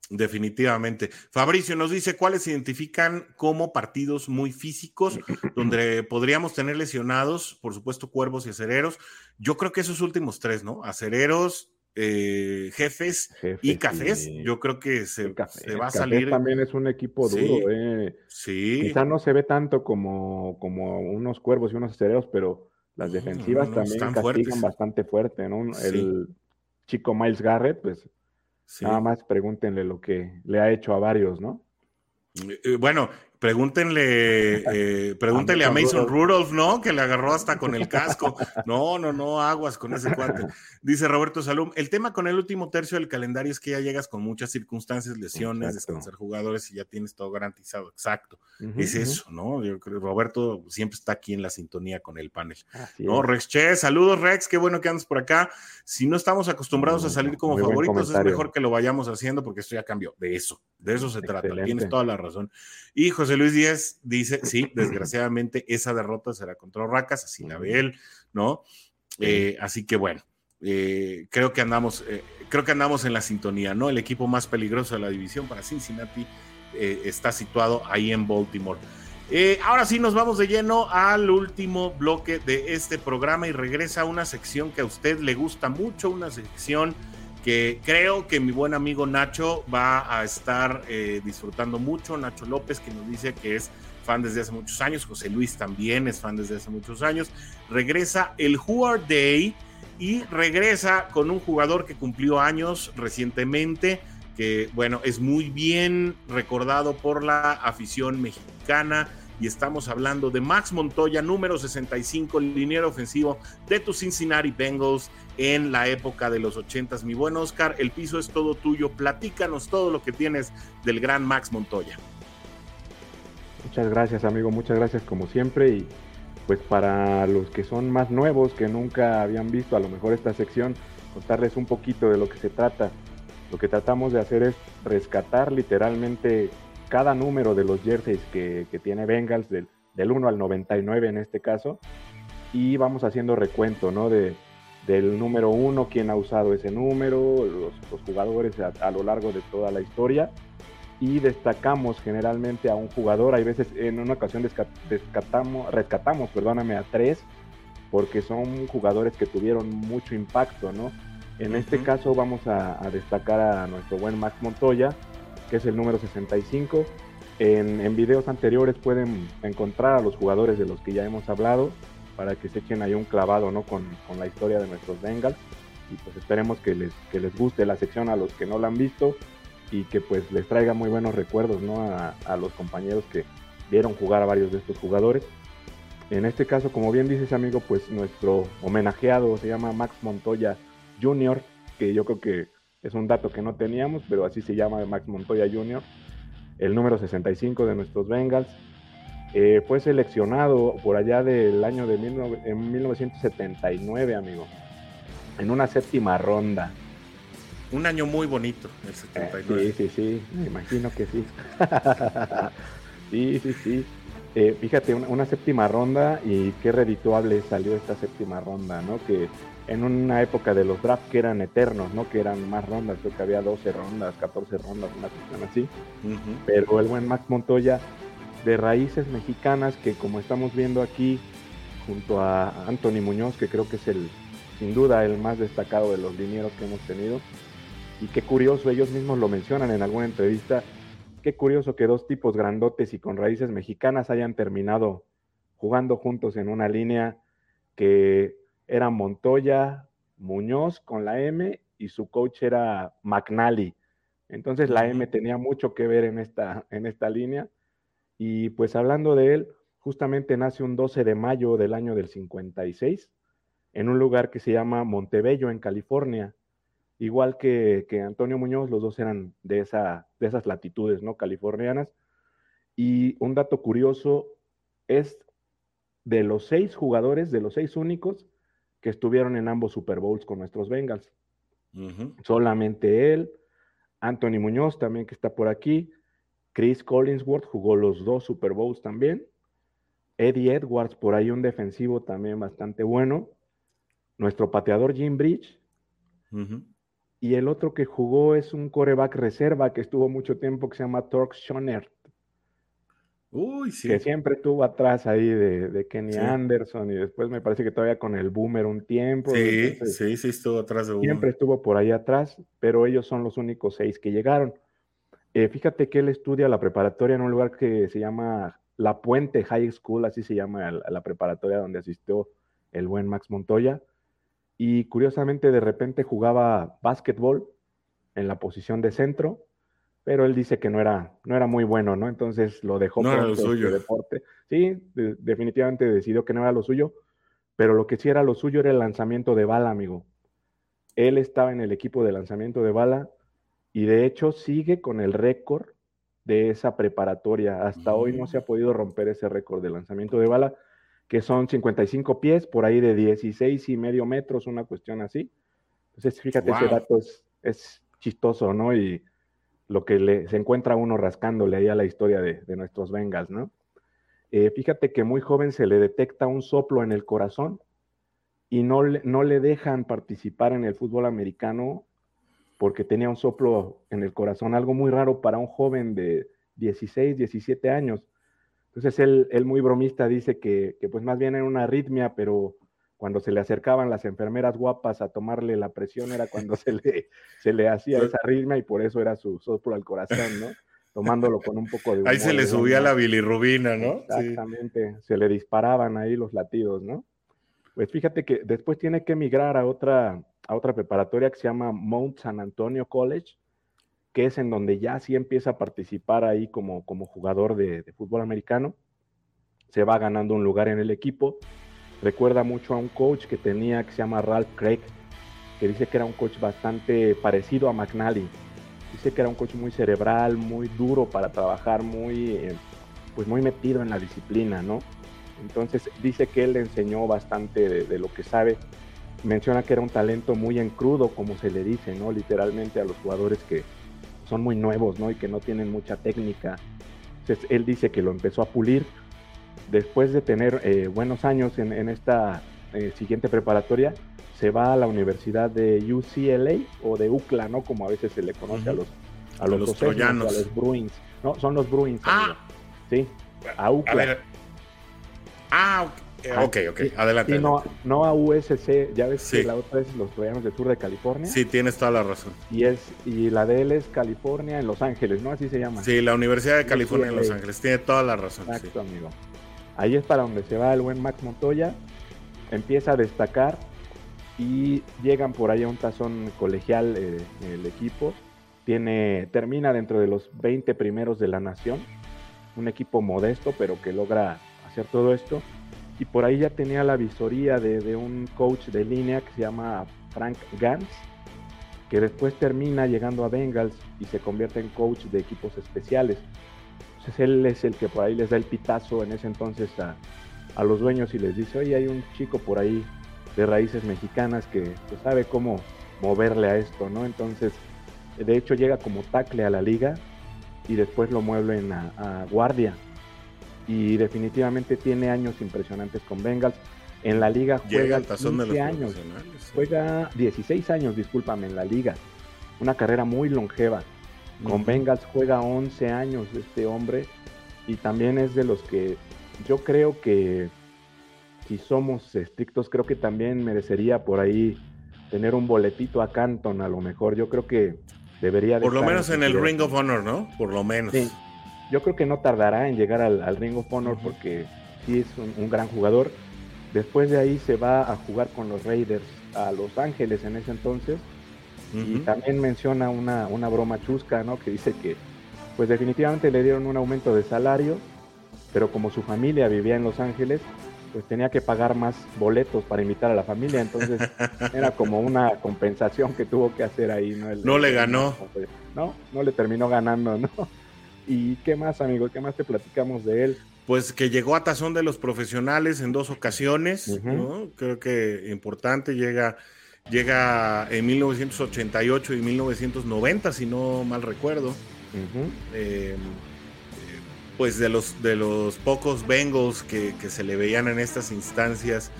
Definitivamente. Fabricio nos dice, ¿cuáles se identifican como partidos muy físicos donde podríamos tener lesionados? Por supuesto, Cuervos y Acereros. Yo creo que esos últimos tres, ¿no? Acereros, eh, jefes, jefes y Cafés. Y... Yo creo que se, se va a salir. También es un equipo duro. Sí, eh. sí. Quizá no se ve tanto como, como unos Cuervos y unos Acereros, pero las defensivas no, no, no, también castigan fuertes. bastante fuerte, ¿no? Sí. El chico Miles Garrett, pues sí. Nada más pregúntenle lo que le ha hecho a varios, ¿no? Eh, bueno, pregúntenle, eh, pregúntenle a Mason Rudolph, ¿no? Que le agarró hasta con el casco. No, no, no, aguas con ese cuate. Dice Roberto Salum, el tema con el último tercio del calendario es que ya llegas con muchas circunstancias, lesiones, Exacto. descansar jugadores y ya tienes todo garantizado. Exacto. Uh-huh, es uh-huh. eso, ¿no? Yo creo que Roberto siempre está aquí en la sintonía con el panel. Así ¿no? Es. Rex Che, saludos Rex, qué bueno que andas por acá. Si no estamos acostumbrados uh-huh. a salir como Muy favoritos, es mejor que lo vayamos haciendo porque esto ya cambió. De eso, de eso se Excelente. trata. Tienes toda la razón. Y José Luis Díaz dice, sí, desgraciadamente esa derrota será contra Orracas, así la ve él, ¿no? Eh, así que bueno, eh, creo que andamos, eh, creo que andamos en la sintonía, ¿no? El equipo más peligroso de la división para Cincinnati eh, está situado ahí en Baltimore. Eh, ahora sí nos vamos de lleno al último bloque de este programa y regresa una sección que a usted le gusta mucho, una sección que creo que mi buen amigo Nacho va a estar eh, disfrutando mucho. Nacho López, que nos dice que es fan desde hace muchos años, José Luis también es fan desde hace muchos años, regresa el WhoDey y regresa con un jugador que cumplió años recientemente, que bueno, es muy bien recordado por la afición mexicana, y estamos hablando de Max Montoya, número sesenta y cinco, liniero ofensivo de tus Cincinnati Bengals en la época de los ochentas. Mi buen Oscar, el piso es todo tuyo. Platícanos todo lo que tienes del gran Max Montoya. Muchas gracias, amigo. Muchas gracias, como siempre. Y pues para los que son más nuevos, que nunca habían visto a lo mejor esta sección, contarles un poquito de lo que se trata. Lo que tratamos de hacer es rescatar literalmente cada número de los jerseys que, que tiene Bengals, del, del uno al noventa y nueve en este caso, y vamos haciendo recuento, ¿no? De, del número uno, quién ha usado ese número, los, los jugadores a, a lo largo de toda la historia, y destacamos generalmente a un jugador. Hay veces, en una ocasión desca, descatamos, rescatamos perdóname, a tres, porque son jugadores que tuvieron mucho impacto, ¿no? En uh-huh. este caso vamos a, a destacar a nuestro buen Max Montoya, que es el número sesenta y cinco. En, en videos anteriores pueden encontrar a los jugadores de los que ya hemos hablado para que se echen ahí un clavado, ¿no? con, con la historia de nuestros Bengals. Y pues esperemos que les, que les guste la sección a los que no la han visto y que pues les traiga muy buenos recuerdos, ¿no? a, a los compañeros que vieron jugar a varios de estos jugadores. En este caso, como bien dice ese amigo, pues nuestro homenajeado se llama Max Montoya junior, que yo creo que es un dato que no teníamos, pero así se llama Max Montoya junior, el número sesenta y cinco de nuestros Bengals. Eh, fue seleccionado por allá del año de mil novecientos setenta y nueve, amigo, en una séptima ronda. Un año muy bonito, el setenta y nueve. Eh, sí, sí, sí, me imagino que sí. sí, sí, sí. Eh, fíjate, una, una séptima ronda, y qué redituable salió esta séptima ronda, ¿no? Que en una época de los drafts que eran eternos, ¿no? Que eran más rondas, creo que había doce rondas, catorce rondas, una cuestión así. Uh-huh. Pero el buen Max Montoya, de raíces mexicanas, que como estamos viendo aquí, junto a Anthony Muñoz, que creo que es el, sin duda, el más destacado de los linieros que hemos tenido. Y qué curioso, ellos mismos lo mencionan en alguna entrevista, qué curioso que dos tipos grandotes y con raíces mexicanas hayan terminado jugando juntos en una línea que era Montoya, Muñoz con la M, y su coach era McNally. Entonces la M tenía mucho que ver en esta, en esta línea. Y pues hablando de él, justamente nace un doce de mayo del año del cincuenta y seis, en un lugar que se llama Montebello, en California. Igual que, que Antonio Muñoz, los dos eran de, esa, de esas latitudes, ¿no? Californianas. Y un dato curioso es de los seis jugadores, de los seis únicos, que estuvieron en ambos Super Bowls con nuestros Bengals. Uh-huh. Solamente él, Anthony Muñoz también, que está por aquí, Chris Collinsworth jugó los dos Super Bowls también. Eddie Edwards, por ahí un defensivo también bastante bueno. Nuestro pateador Jim Bridge. Uh-huh. Y el otro que jugó es un quarterback reserva que estuvo mucho tiempo que se llama Tork Schoenert. Uy, sí. Que siempre estuvo atrás ahí de, de Kenny sí. Anderson, y después me parece que todavía con el Boomer un tiempo. Sí, entonces, sí, sí estuvo atrás de Boomer. Siempre estuvo por ahí atrás, pero ellos son los únicos seis que llegaron. Eh, fíjate que él estudia la preparatoria en un lugar que se llama La Puente High School, así se llama la, la preparatoria donde asistió el buen Max Montoya. Y curiosamente de repente jugaba básquetbol en la posición de centro, pero él dice que no era, no era muy bueno, ¿no? Entonces lo dejó no por era lo suyo. Deporte. Sí, de, definitivamente decidió que no era lo suyo, pero lo que sí era lo suyo era el lanzamiento de bala, amigo. Él estaba en el equipo de lanzamiento de bala y de hecho sigue con el récord de esa preparatoria. Hasta mm. hoy no se ha podido romper ese récord de lanzamiento de bala, que son cincuenta y cinco pies, por ahí de dieciséis y medio metros, una cuestión así. Entonces, fíjate, wow. Ese dato es, es chistoso, ¿no? Y lo que le, se encuentra uno rascándole ahí a la historia de, de nuestros Bengals, ¿no? Eh, fíjate que muy joven se le detecta un soplo en el corazón y no le, no le dejan participar en el fútbol americano porque tenía un soplo en el corazón, algo muy raro para un joven de dieciséis, diecisiete años. Entonces él, él muy bromista dice que, que pues más bien era una arritmia, pero cuando se le acercaban las enfermeras guapas a tomarle la presión era cuando se le, se le hacía esa arritmia y por eso era su soplo al corazón, ¿no? Tomándolo con un poco de humor. Ahí se le subía, ¿no?, la bilirrubina, ¿no? Exactamente, sí. Se le disparaban ahí los latidos, ¿no? Pues fíjate que después tiene que emigrar a otra, a otra preparatoria que se llama Mount San Antonio College, que es en donde ya sí empieza a participar ahí como, como jugador de, de fútbol americano. Se va ganando un lugar en el equipo. Recuerda mucho a un coach que tenía que se llama Ralph Craig, que dice que era un coach bastante parecido a McNally. Dice que era un coach muy cerebral, muy duro para trabajar, muy, eh, pues muy metido en la disciplina, ¿no? Entonces dice que él le enseñó bastante de, de lo que sabe. Menciona que era un talento muy en crudo, como se le dice, ¿no? Literalmente a los jugadores que son muy nuevos, ¿no? Y que no tienen mucha técnica. Entonces él dice que lo empezó a pulir. Después de tener eh, buenos años en, en esta eh, siguiente preparatoria, se va a la Universidad de U C L A o de U C L A, ¿no? Como a veces se le conoce uh-huh. a los a, a los, los troyanos, a los Bruins. No, son los Bruins. Ah, amigo. Sí, a U C L A. A ver. Ah, ok, ok, sí, adelante. Y no, no a U S C, ya ves sí. que la otra es los Troyanos del Sur de California. Sí, tienes toda la razón. Y es y la de él es California en Los Ángeles, ¿no? Así se llama. Sí, la Universidad de California U C L A. En Los Ángeles, tiene toda la razón. Exacto, sí. amigo. Ahí es para donde se va el buen Max Montoya, empieza a destacar y llegan por ahí a un tazón colegial eh, el equipo. Tiene, termina dentro de los veinte primeros de la nación, un equipo modesto pero que logra hacer todo esto. Y por ahí ya tenía la visoría de, de un coach de línea que se llama Frank Gantz, que después termina llegando a Bengals y se convierte en coach de equipos especiales. Él es el que por ahí les da el pitazo en ese entonces a, a los dueños y les dice, oye, hay un chico por ahí de raíces mexicanas que, que sabe cómo moverle a esto, ¿no? Entonces, de hecho, llega como tackle a la liga y después lo mueven a, a guardia. Y definitivamente tiene años impresionantes con Bengals. En la liga juega quince años. Juega dieciséis años, discúlpame, en la liga. Una carrera muy longeva. Con Bengals juega once años este hombre y también es de los que yo creo que, si somos estrictos, creo que también merecería por ahí tener un boletito a Canton a lo mejor. Yo creo que debería de por lo estar menos en el Ring of Honor, ¿no? Por lo menos. Sí. Yo creo que no tardará en llegar al, al Ring of Honor porque sí es un, un gran jugador. Después de ahí se va a jugar con los Raiders a Los Ángeles en ese entonces. Y uh-huh. también menciona una, una broma chusca, ¿no? Que dice que, pues definitivamente le dieron un aumento de salario, pero como su familia vivía en Los Ángeles, pues tenía que pagar más boletos para invitar a la familia. Entonces era como una compensación que tuvo que hacer ahí, ¿no? El, no le ganó. No, no le terminó ganando, ¿no? ¿Y qué más, amigo? ¿Qué más te platicamos de él? Pues que llegó a Tazón de los Profesionales en dos ocasiones, uh-huh. ¿no? Creo que importante, llega... Llega en mil novecientos ochenta y ocho y mil novecientos noventa, si no mal recuerdo. Uh-huh. Eh, pues de los, de los pocos Bengals que, que se le veían en estas instancias,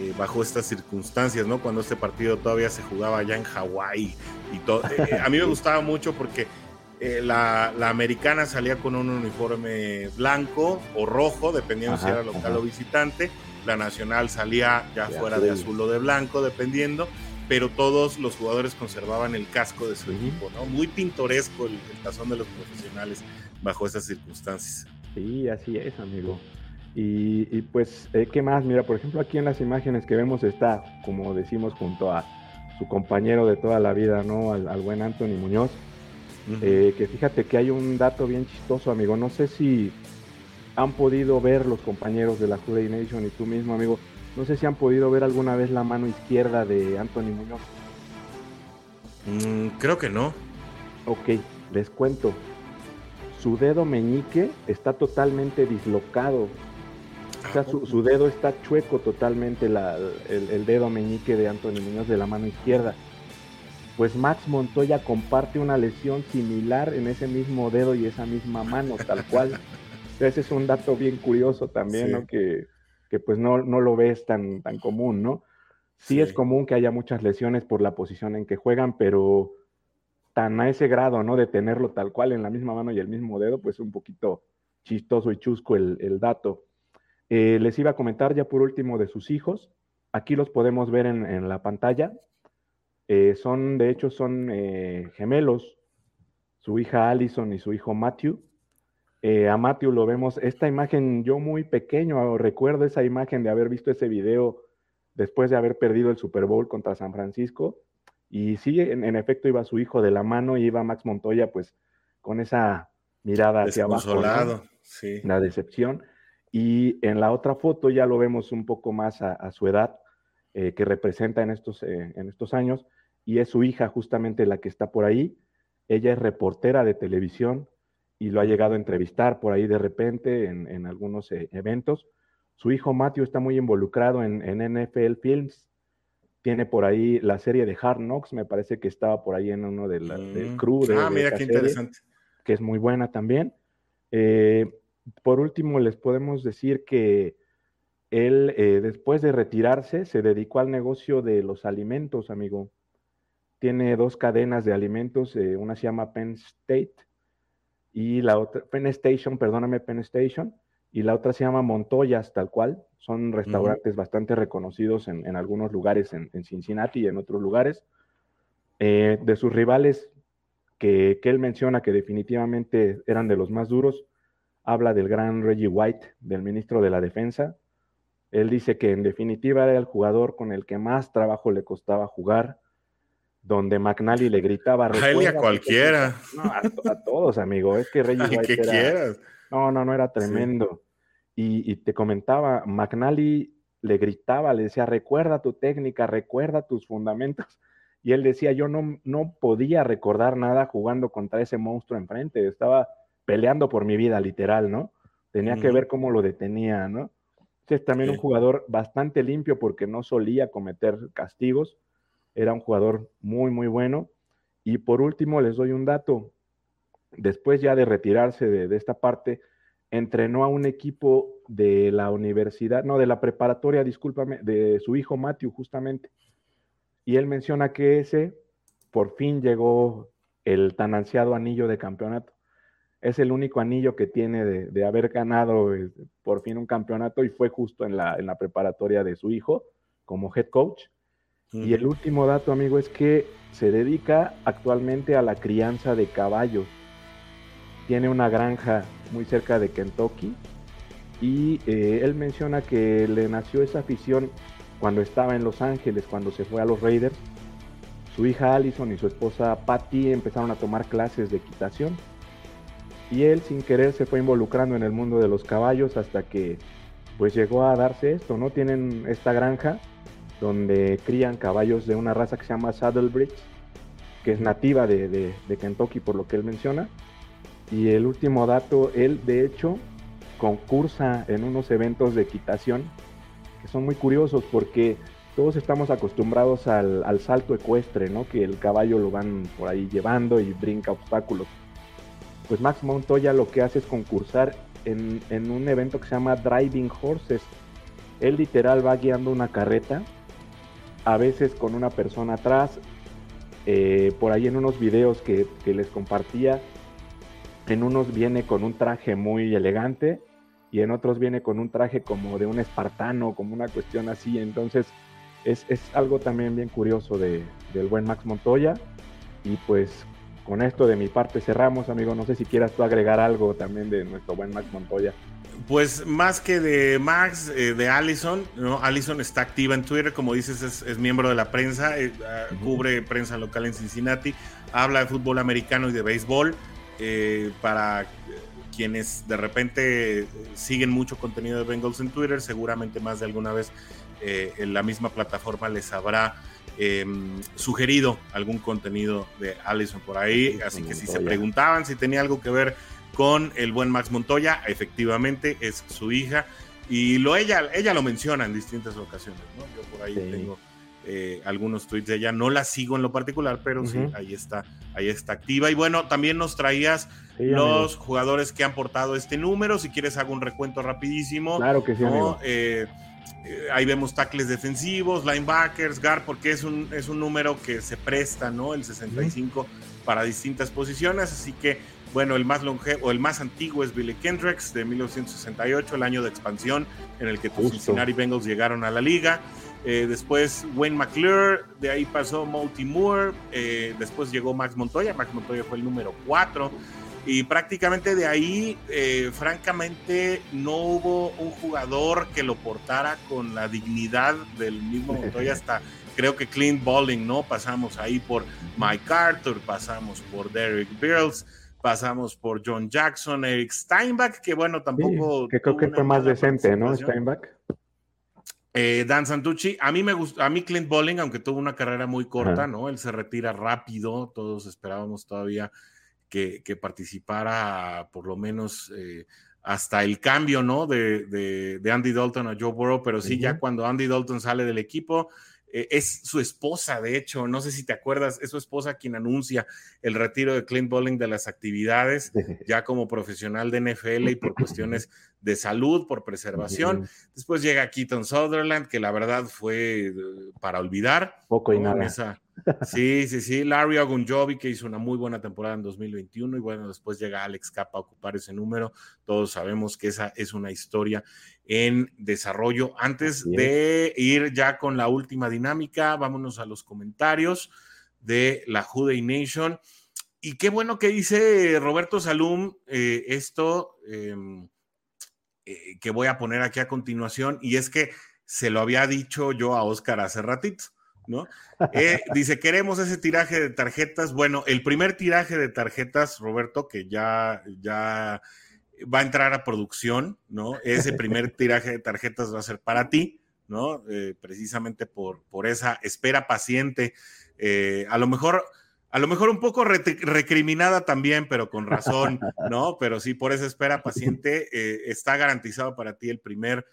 eh, bajo estas circunstancias, ¿no? Cuando este partido todavía se jugaba allá en Hawái y todo. Eh, a mí me gustaba mucho porque eh, la, la americana salía con un uniforme blanco o rojo, dependiendo ajá, si era local ajá. o visitante. La nacional salía ya de fuera azul. de azul o de blanco, dependiendo, pero todos los jugadores conservaban el casco de su uh-huh. equipo, ¿no? Muy pintoresco el, el tazón de los profesionales bajo esas circunstancias. Sí, así es, amigo. Y, y pues, eh, ¿qué más? Mira, por ejemplo, aquí en las imágenes que vemos está, como decimos, junto a su compañero de toda la vida, ¿no? Al, al buen Anthony Muñoz. Uh-huh. Eh, que fíjate que hay un dato bien chistoso, amigo. No sé si han podido ver los compañeros de la WhoDey Nation y tú mismo, amigo. No sé si han podido ver alguna vez la mano izquierda de Anthony Muñoz. Mm, creo que no. Ok, les cuento. Su dedo meñique está totalmente dislocado. O sea, su, su dedo está chueco totalmente, la, el, el dedo meñique de Anthony Muñoz de la mano izquierda. Pues Max Montoya comparte una lesión similar en ese mismo dedo y esa misma mano, tal cual. Ese es un dato bien curioso también, sí. ¿no? Que, que pues no, no lo ves tan, tan común, ¿no? Sí, sí es común que haya muchas lesiones por la posición en que juegan, pero tan a ese grado, ¿no? De tenerlo tal cual en la misma mano y el mismo dedo, pues un poquito chistoso y chusco el, el dato. Eh, les iba a comentar ya por último de sus hijos. Aquí los podemos ver en, en la pantalla. Eh, son, de hecho, son eh, gemelos. Su hija Allison y su hijo Matthew. Eh, a Matthew lo vemos, esta imagen, yo muy pequeño, recuerdo esa imagen de haber visto ese video después de haber perdido el Super Bowl contra San Francisco, y sí, en, en efecto iba su hijo de la mano, y iba Max Montoya pues con esa mirada hacia abajo, ¿no? Sí. La decepción, y en la otra foto ya lo vemos un poco más a, a su edad, eh, que representa en estos, eh, en estos años, y es su hija justamente la que está por ahí. Ella es reportera de televisión, y lo ha llegado a entrevistar por ahí de repente en, en algunos eh, eventos. Su hijo Matthew está muy involucrado en, en N F L Films. Tiene por ahí la serie de Hard Knocks, me parece que estaba por ahí en uno de la, mm. del crew. De, ah, mira qué serie, interesante. Que es muy buena también. Eh, por último, les podemos decir que él, eh, después de retirarse, se dedicó al negocio de los alimentos, amigo. Tiene dos cadenas de alimentos, eh, una se llama Penn State, y la otra, Penn Station, perdóname, Penn Station, y la otra se llama Montoya's, tal cual. Son restaurantes uh-huh. bastante reconocidos en, en algunos lugares, en, en Cincinnati y en otros lugares. Eh, de sus rivales, que, que él menciona que definitivamente eran de los más duros, habla del gran Reggie White, del ministro de la Defensa. Él dice que en definitiva era el jugador con el que más trabajo le costaba jugar, donde McNally le gritaba... ¡Ay, a cualquiera! No, a, a todos, amigo. Es que Reggie White que era... quieras. No, no, no, era tremendo. Sí. Y, y te comentaba, McNally le gritaba, le decía, recuerda tu técnica, recuerda tus fundamentos. Y él decía, yo no, no podía recordar nada jugando contra ese monstruo enfrente. Estaba peleando por mi vida, literal, ¿no? Tenía mm. que ver cómo lo detenía, ¿no? Entonces, también sí. un jugador bastante limpio porque no solía cometer castigos. Era un jugador muy, muy bueno. Y por último, les doy un dato. Después ya de retirarse de, de esta parte, entrenó a un equipo de la universidad, no, de la preparatoria, discúlpame, de su hijo Matthew, justamente. Y él menciona que ese, por fin llegó el tan ansiado anillo de campeonato. Es el único anillo que tiene de, de haber ganado eh, por fin un campeonato, y fue justo en la, en la preparatoria de su hijo, como head coach. Y el último dato, amigo, es que se dedica actualmente a la crianza de caballos. Tiene una granja muy cerca de Kentucky, y eh, él menciona que le nació esa afición cuando estaba en Los Ángeles, cuando se fue a los Raiders. Su hija Allison y su esposa Patty empezaron a tomar clases de equitación, y él sin querer se fue involucrando en el mundo de los caballos hasta que pues llegó a darse esto, ¿no? Tienen esta granja donde crían caballos de una raza que se llama Saddlebred, que es nativa de, de, de Kentucky, por lo que él menciona. Y el último dato, él de hecho concursa en unos eventos de equitación que son muy curiosos, porque todos estamos acostumbrados al, al salto ecuestre, ¿no? Que el caballo lo van por ahí llevando y brinca obstáculos. Pues Max Montoya lo que hace es concursar en, en un evento que se llama Driving Horses. Él literal va guiando una carreta, a veces con una persona atrás. Eh, por ahí en unos videos que, que les compartía, en unos viene con un traje muy elegante y en otros viene con un traje como de un espartano, como una cuestión así. Entonces es, es algo también bien curioso de, del buen Max Montoya. Y pues con esto de mi parte cerramos, amigo. No sé si quieras tú agregar algo también de nuestro buen Max Montoya. Pues más que de Max, eh, de Allison, ¿no? Allison está activa en Twitter, como dices, es, es miembro de la prensa, eh, uh-huh. cubre prensa local en Cincinnati, habla de fútbol americano y de béisbol, eh, para quienes de repente siguen mucho contenido de Bengals en Twitter, seguramente más de alguna vez eh, en la misma plataforma les habrá eh, sugerido algún contenido de Allison por ahí, así que si se preguntaban si tenía algo que ver con el buen Max Montoya, efectivamente es su hija, y lo ella, ella lo menciona en distintas ocasiones, ¿no? Yo por ahí sí. tengo eh, algunos tweets de ella, no la sigo en lo particular, pero uh-huh. sí, ahí está, ahí está activa. Y bueno, también nos traías sí, los amigo. jugadores que han portado este número. Si quieres hago un recuento rapidísimo. Claro que sí, ¿no? amigo. Eh, eh, ahí vemos tackles defensivos, linebackers, guard, porque es un, es un número que se presta, ¿no? El sesenta y cinco uh-huh. para distintas posiciones, así que bueno, el más longevo, o el más antiguo es Billy Kendricks de mil novecientos sesenta y ocho, el año de expansión en el que los Cincinnati Bengals llegaron a la liga. Eh, después Wayne McClure, de ahí pasó Monty Moore, eh, después llegó Max Montoya, Max Montoya fue el número cuatro, y prácticamente de ahí, eh, francamente, no hubo un jugador que lo portara con la dignidad del mismo Montoya hasta... Creo que Clint Bowling, ¿no? Pasamos ahí por Mike Carter, pasamos por Derrick Beals, pasamos por John Jackson, Eric Steinbach, que bueno, tampoco... Sí, que creo que fue más decente, ¿no? Steinbach. Eh, Dan Santucci, a mí me gustó, a mí Clint Bowling, aunque tuvo una carrera muy corta, uh-huh. ¿no? Él se retira rápido, todos esperábamos todavía que, que participara por lo menos... Eh, hasta el cambio, ¿no? De, de, de Andy Dalton a Joe Burrow, pero sí, uh-huh. ya cuando Andy Dalton sale del equipo... Es su esposa, de hecho, no sé si te acuerdas, es su esposa quien anuncia el retiro de Clint Bowling de las actividades, ya como profesional de N F L y por cuestiones de salud, por preservación. Después llega Keaton Sutherland, que la verdad fue para olvidar. Poco y nada. Esa... Sí, sí, sí. Larry Ogunjobi, que hizo una muy buena temporada en dos mil veintiuno, y bueno, después llega Alex Kappa a ocupar ese número. Todos sabemos que esa es una historia en desarrollo. Antes de ir ya con la última dinámica, vámonos a los comentarios de la WhoDey Nation. Y qué bueno que dice Roberto Salum eh, esto eh, eh, que voy a poner aquí a continuación, y es que se lo había dicho yo a Oscar hace ratito, ¿no? Eh, dice, queremos ese tiraje de tarjetas. Bueno, el primer tiraje de tarjetas, Roberto, que ya, ya va a entrar a producción, ¿no? Ese primer tiraje de tarjetas va a ser para ti, ¿no? Eh, precisamente por, por esa espera paciente, eh, a lo mejor... A lo mejor un poco re- recriminada también, pero con razón, ¿no? Pero sí, por esa espera paciente, eh, está garantizado para ti el primer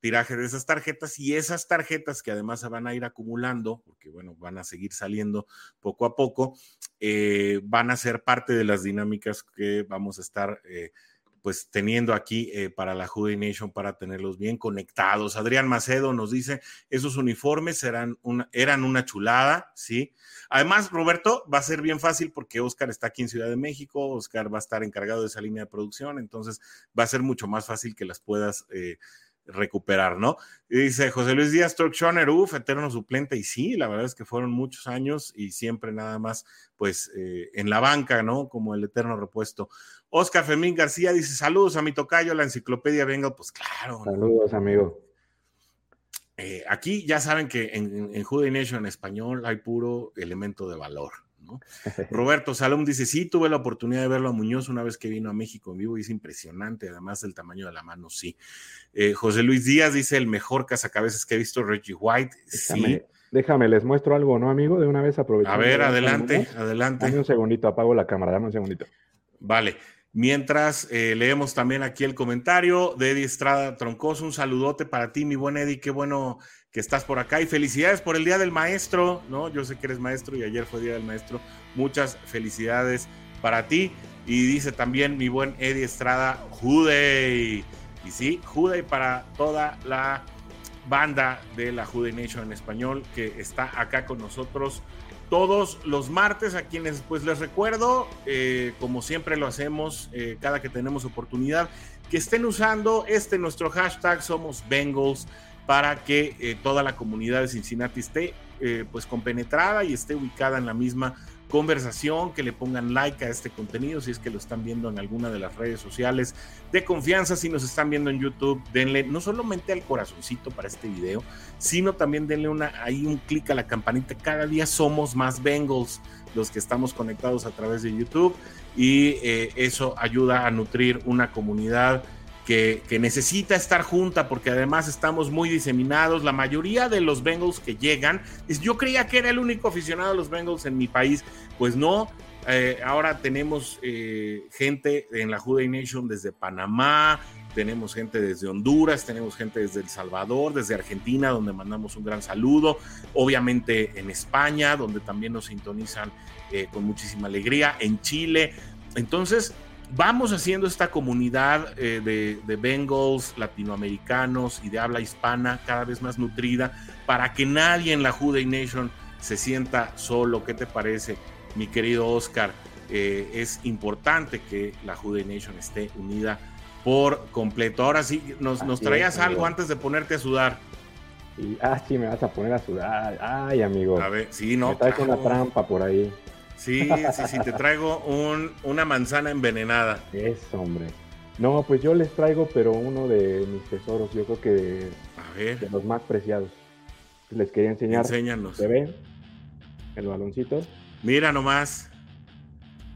tiraje de esas tarjetas, y esas tarjetas que además se van a ir acumulando, porque bueno, van a seguir saliendo poco a poco, eh, van a ser parte de las dinámicas que vamos a estar eh, pues teniendo aquí eh, para la WhoDey Nation, para tenerlos bien conectados. Adrián Macedo nos dice, esos uniformes eran una, eran una chulada, ¿sí? Además, Roberto, va a ser bien fácil porque Oscar está aquí en Ciudad de México, Oscar va a estar encargado de esa línea de producción, entonces va a ser mucho más fácil que las puedas... Eh, recuperar, ¿no? Y dice José Luis Díaz Turkshoner, uff, eterno suplente, y sí, la verdad es que fueron muchos años y siempre nada más, pues, eh, en la banca, ¿no? Como el eterno repuesto. Oscar Femín García dice, saludos a mi tocayo, la enciclopedia Bengal, pues claro. Saludos, ¿no? amigo. Eh, aquí ya saben que en, en WhoDey Nation en español hay puro elemento de valor, ¿no? Roberto Salum dice, sí, tuve la oportunidad de verlo a Muñoz una vez que vino a México en vivo y es impresionante, además del tamaño de la mano, sí. Eh, José Luis Díaz dice, el mejor cazacabezas que he visto, Reggie White, déjame, sí. Déjame, les muestro algo, ¿no, amigo? De una vez aprovechando. A ver, adelante, adelante, adelante. Dame un segundito, apago la cámara, dame un segundito. Vale. Mientras eh, leemos también aquí el comentario de Eddie Estrada Troncoso, un saludote para ti, mi buen Eddie, qué bueno que estás por acá y felicidades por el Día del Maestro, ¿no? Yo sé que eres maestro y ayer fue Día del Maestro, muchas felicidades para ti Y dice también mi buen Eddie Estrada, WhoDey. Y sí, WhoDey para toda la banda de la WhoDey Nation en español que está acá con nosotros todos los martes, a quienes pues les recuerdo, eh, como siempre lo hacemos eh, cada que tenemos oportunidad, que estén usando este nuestro hashtag Somos Bengals para que eh, toda la comunidad de Cincinnati esté eh, pues compenetrada y esté ubicada en la misma conversación, que le pongan like a este contenido si es que lo están viendo en alguna de las redes sociales de confianza. Si nos están viendo en YouTube, denle no solamente al corazoncito para este video, sino también denle una, ahí un clic a la campanita. Cada día somos más Bengals los que estamos conectados a través de YouTube, y eh, eso ayuda a nutrir una comunidad que, que necesita estar junta, porque además estamos muy diseminados. La mayoría de los Bengals que llegan, yo creía que era el único aficionado a los Bengals en mi país, pues no, eh, ahora tenemos eh, gente en la WhoDey Nation desde Panamá, tenemos gente desde Honduras, tenemos gente desde El Salvador, desde Argentina, donde mandamos un gran saludo, obviamente en España, donde también nos sintonizan eh, con muchísima alegría, en Chile. Entonces vamos haciendo esta comunidad eh, de, de Bengals latinoamericanos y de habla hispana cada vez más nutrida, para que nadie en la WhoDey Nation se sienta solo. ¿Qué te parece, mi querido Oscar? Eh, es importante que la WhoDey Nation esté unida por completo. Ahora sí, nos, nos traías es, algo antes de ponerte a sudar. Sí, ah, sí, me vas a poner a sudar. Ay, amigo. A ver, sí, no. Me traes una trampa por ahí. Sí, sí, sí, te traigo un, una manzana envenenada. Eso, hombre. No, pues yo les traigo, pero uno de mis tesoros, yo creo que de, a ver. de los más preciados. Les quería enseñar. Enséñanos. ¿Se ve? El baloncito. Mira nomás.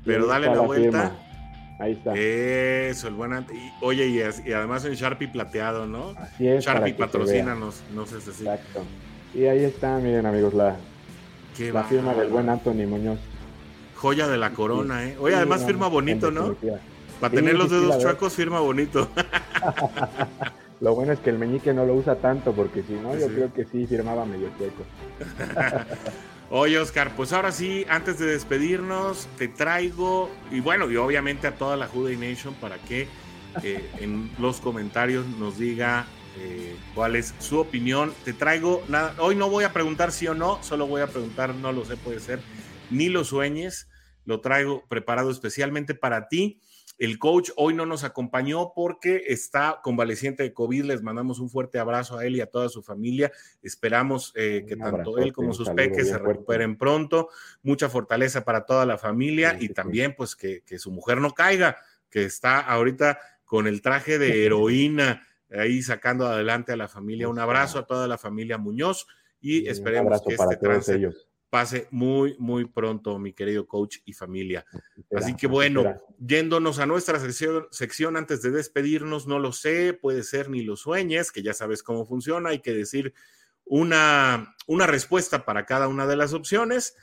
Pero dale la, la vuelta. Firma. Ahí está. Eso, el buen... Ante... Y, oye, y, y además un Sharpie plateado, ¿no? Así es. Sharpie, patrocínanos. No sé si así. Exacto. Y ahí está, miren, amigos, la, la firma del buen Anthony Muñoz. Joya de la corona, ¿eh? Oye, además firma bonito, ¿no? Para tener los dedos chuecos, firma bonito. Lo bueno es que el meñique no lo usa tanto, porque si no, yo sí. creo que sí firmaba medio chueco. Oye, Oscar, pues ahora sí, antes de despedirnos, te traigo, y bueno, y obviamente a toda la WhoDey Nation, para que eh, en los comentarios nos diga eh, cuál es su opinión. Te traigo, nada, hoy no voy a preguntar sí o no, solo voy a preguntar, no lo sé, puede ser, ni lo sueñes. Lo traigo preparado especialmente para ti. El coach hoy no nos acompañó porque está convaleciente de COVID. Les mandamos un fuerte abrazo a él y a toda su familia. Esperamos eh, que abrazo, tanto él como sus peques se recuperen fuerte. Pronto. Mucha fortaleza para toda la familia, sí, sí, y también pues que, que su mujer no caiga, que está ahorita con el traje de heroína ahí sacando adelante a la familia. Un abrazo a toda la familia Muñoz y esperemos que este trance ellos. pase muy, muy pronto, mi querido coach y familia. Así que bueno, yéndonos a nuestra sección, sección antes de despedirnos, no lo sé, puede ser ni lo sueñes, que ya sabes cómo funciona, hay que decir una, una respuesta para cada una de las opciones.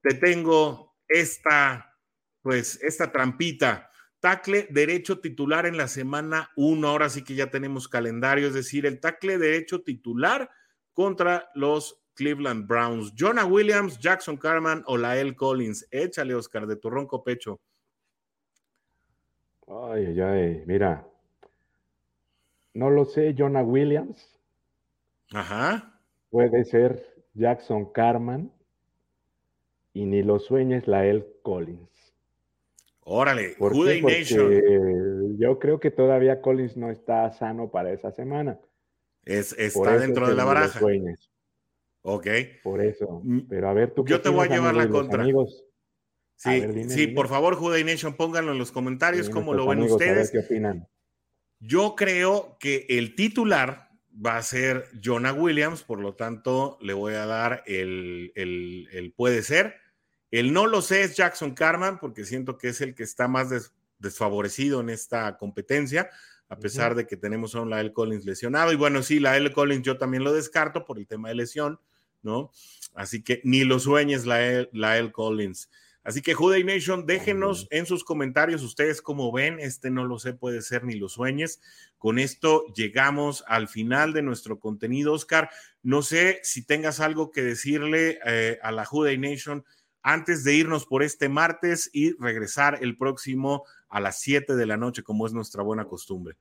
Te tengo esta, pues, esta trampita. Tackle derecho titular en la semana uno, ahora sí que ya tenemos calendario, es decir, el tackle derecho titular contra los Cleveland Browns. Jonah Williams, Jackson Carman o Lael Collins. Échale, Oscar, de tu ronco pecho. Ay, ay, mira. No lo sé, Jonah Williams. Ajá. Puede ser Jackson Carman. Y ni lo sueñes, Lael Collins. Órale, WhoDey Nation. Yo creo que todavía Collins no está sano para esa semana. Es, está dentro de la baraja. Ok. Por eso. Pero a ver, tú. Yo te voy a llevar la contra. Amigos? Sí, ver, dime, sí, dime. Por favor, WhoDey Nation, pónganlo en los comentarios dime cómo lo ven amigos, ustedes. A ver qué opinan. Yo creo que el titular va a ser Jonah Williams, por lo tanto, le voy a dar el, el, el puede ser. El no lo sé es Jackson Carman, porque siento que es el que está más des, desfavorecido en esta competencia. A pesar de que tenemos a un Lael Collins lesionado. Y bueno, sí, Lael Collins yo también lo descarto por el tema de lesión, ¿no? Así que ni lo sueñes, Lael, Lael Collins. Así que WhoDey Nation, déjenos en sus comentarios ustedes cómo ven. Este no lo sé, puede ser ni lo sueñes. Con esto llegamos al final de nuestro contenido, Oscar. No sé si tengas algo que decirle eh, a la WhoDey Nation antes de irnos por este martes y regresar el próximo a las siete de la noche, como es nuestra buena costumbre.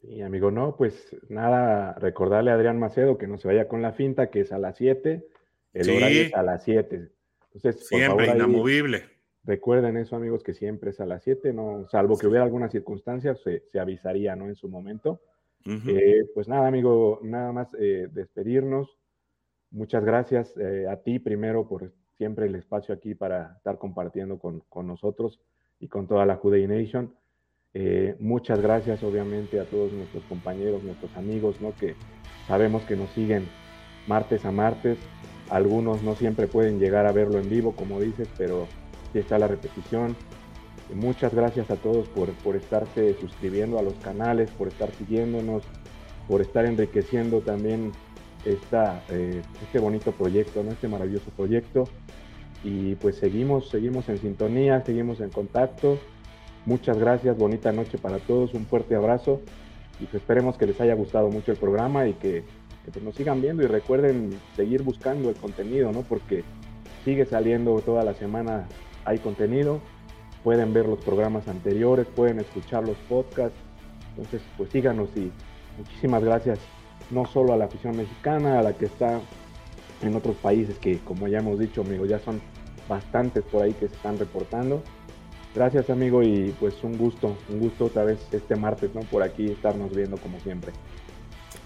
Sí, amigo, no, pues nada, recordarle a Adrián Macedo que no se vaya con la finta, que es a las siete, el sí. horario es a las siete. Entonces, siempre, por favor, inamovible. Ahí, recuerden eso, amigos, que siempre es a las siete, no, salvo que hubiera alguna circunstancia, se, se avisaría, ¿no?, en su momento. Uh-huh. Eh, pues nada, amigo, nada más eh, despedirnos. Muchas gracias eh, a ti primero por siempre el espacio aquí para estar compartiendo con, con nosotros y con toda la WhoDey Nation. Eh, muchas gracias obviamente a todos nuestros compañeros, nuestros amigos, ¿no?, que sabemos que nos siguen martes a martes. Algunos no siempre pueden llegar a verlo en vivo, como dices, pero sí está la repetición. Muchas gracias a todos por, por estarse suscribiendo a los canales, por estar siguiéndonos, por estar enriqueciendo también esta, eh, este bonito proyecto, ¿no?, este maravilloso proyecto. Y pues seguimos, seguimos en sintonía, seguimos en contacto. Muchas gracias, bonita noche para todos, un fuerte abrazo y pues esperemos que les haya gustado mucho el programa y que, que pues nos sigan viendo y recuerden seguir buscando el contenido, ¿no?, porque sigue saliendo toda la semana, hay contenido. Pueden ver los programas anteriores, pueden escuchar los podcasts. Entonces, pues síganos y muchísimas gracias no solo a la afición mexicana, a la que está en otros países que, como ya hemos dicho, amigo, ya son bastantes por ahí que se están reportando. Gracias, amigo, y pues un gusto, un gusto otra vez este martes, ¿no?, por aquí estarnos viendo como siempre.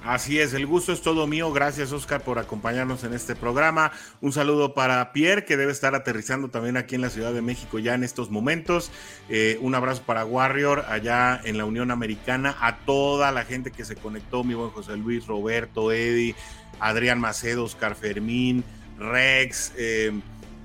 Así es, el gusto es todo mío. Gracias, Oscar, por acompañarnos en este programa. Un saludo para Pierre, que debe estar aterrizando también aquí en la Ciudad de México ya en estos momentos. Eh, un abrazo para Warrior allá en la Unión Americana, a toda la gente que se conectó, mi buen José Luis, Roberto, Eddie, Adrián Macedo, Oscar Fermín, Rex, eh,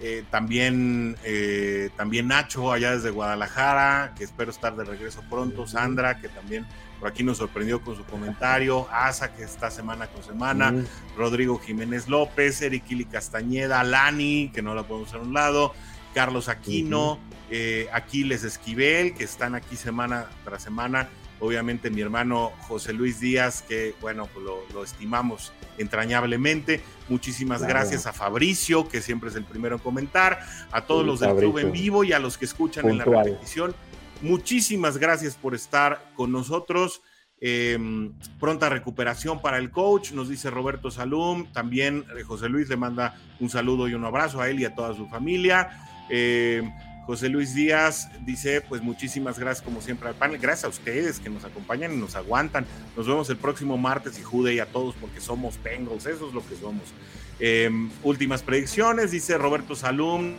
eh, también, eh, también Nacho allá desde Guadalajara, que espero estar de regreso pronto, Sandra, que también por aquí nos sorprendió con su comentario, Asa, que está semana con semana, mm. Rodrigo Jiménez López, Eriquili Castañeda, Lani, que no la podemos hacer a un lado, Carlos Aquino, mm-hmm. eh, Aquiles Esquivel, que están aquí semana tras semana, obviamente mi hermano José Luis Díaz, que bueno, pues lo, lo estimamos entrañablemente, muchísimas claro. gracias a Fabricio, que siempre es el primero en comentar, a todos sí, los del Fabricio. Club en vivo y a los que escuchan Puntual. En la repetición. Muchísimas gracias por estar con nosotros. Eh, pronta recuperación para el coach, nos dice Roberto Salum. También José Luis le manda un saludo y un abrazo a él y a toda su familia. Eh, José Luis Díaz dice, pues muchísimas gracias como siempre al panel. Gracias a ustedes que nos acompañan y nos aguantan. Nos vemos el próximo martes y WhoDey a todos porque somos Bengals, eso es lo que somos. Eh, últimas predicciones, dice Roberto Salum.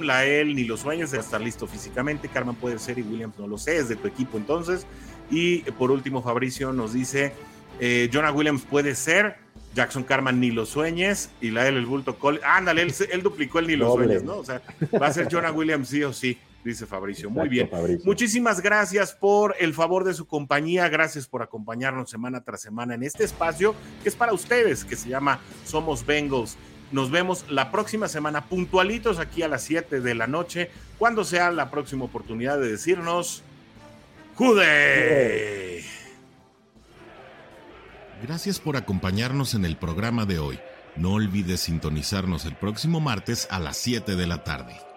La él ni los sueños de estar listo físicamente, Carman puede ser y Williams no lo sé, es de tu equipo entonces. Y por último Fabricio nos dice eh, Jonah Williams puede ser, Jackson Carman ni lo sueñes y la él el bulto Cole, ándale, él, él duplicó el ni lo sueñes, ¿no? O sea, va a ser Jonah Williams sí o sí, dice Fabricio. Exacto, muy bien, Fabricio. Muchísimas gracias por el favor de su compañía, gracias por acompañarnos semana tras semana en este espacio que es para ustedes, que se llama Somos Bengals. Nos vemos la próxima semana puntualitos aquí a las siete de la noche, cuando sea la próxima oportunidad de decirnos ¡WhoDey! Gracias por acompañarnos en el programa de hoy. No olvides sintonizarnos el próximo martes a las siete de la tarde.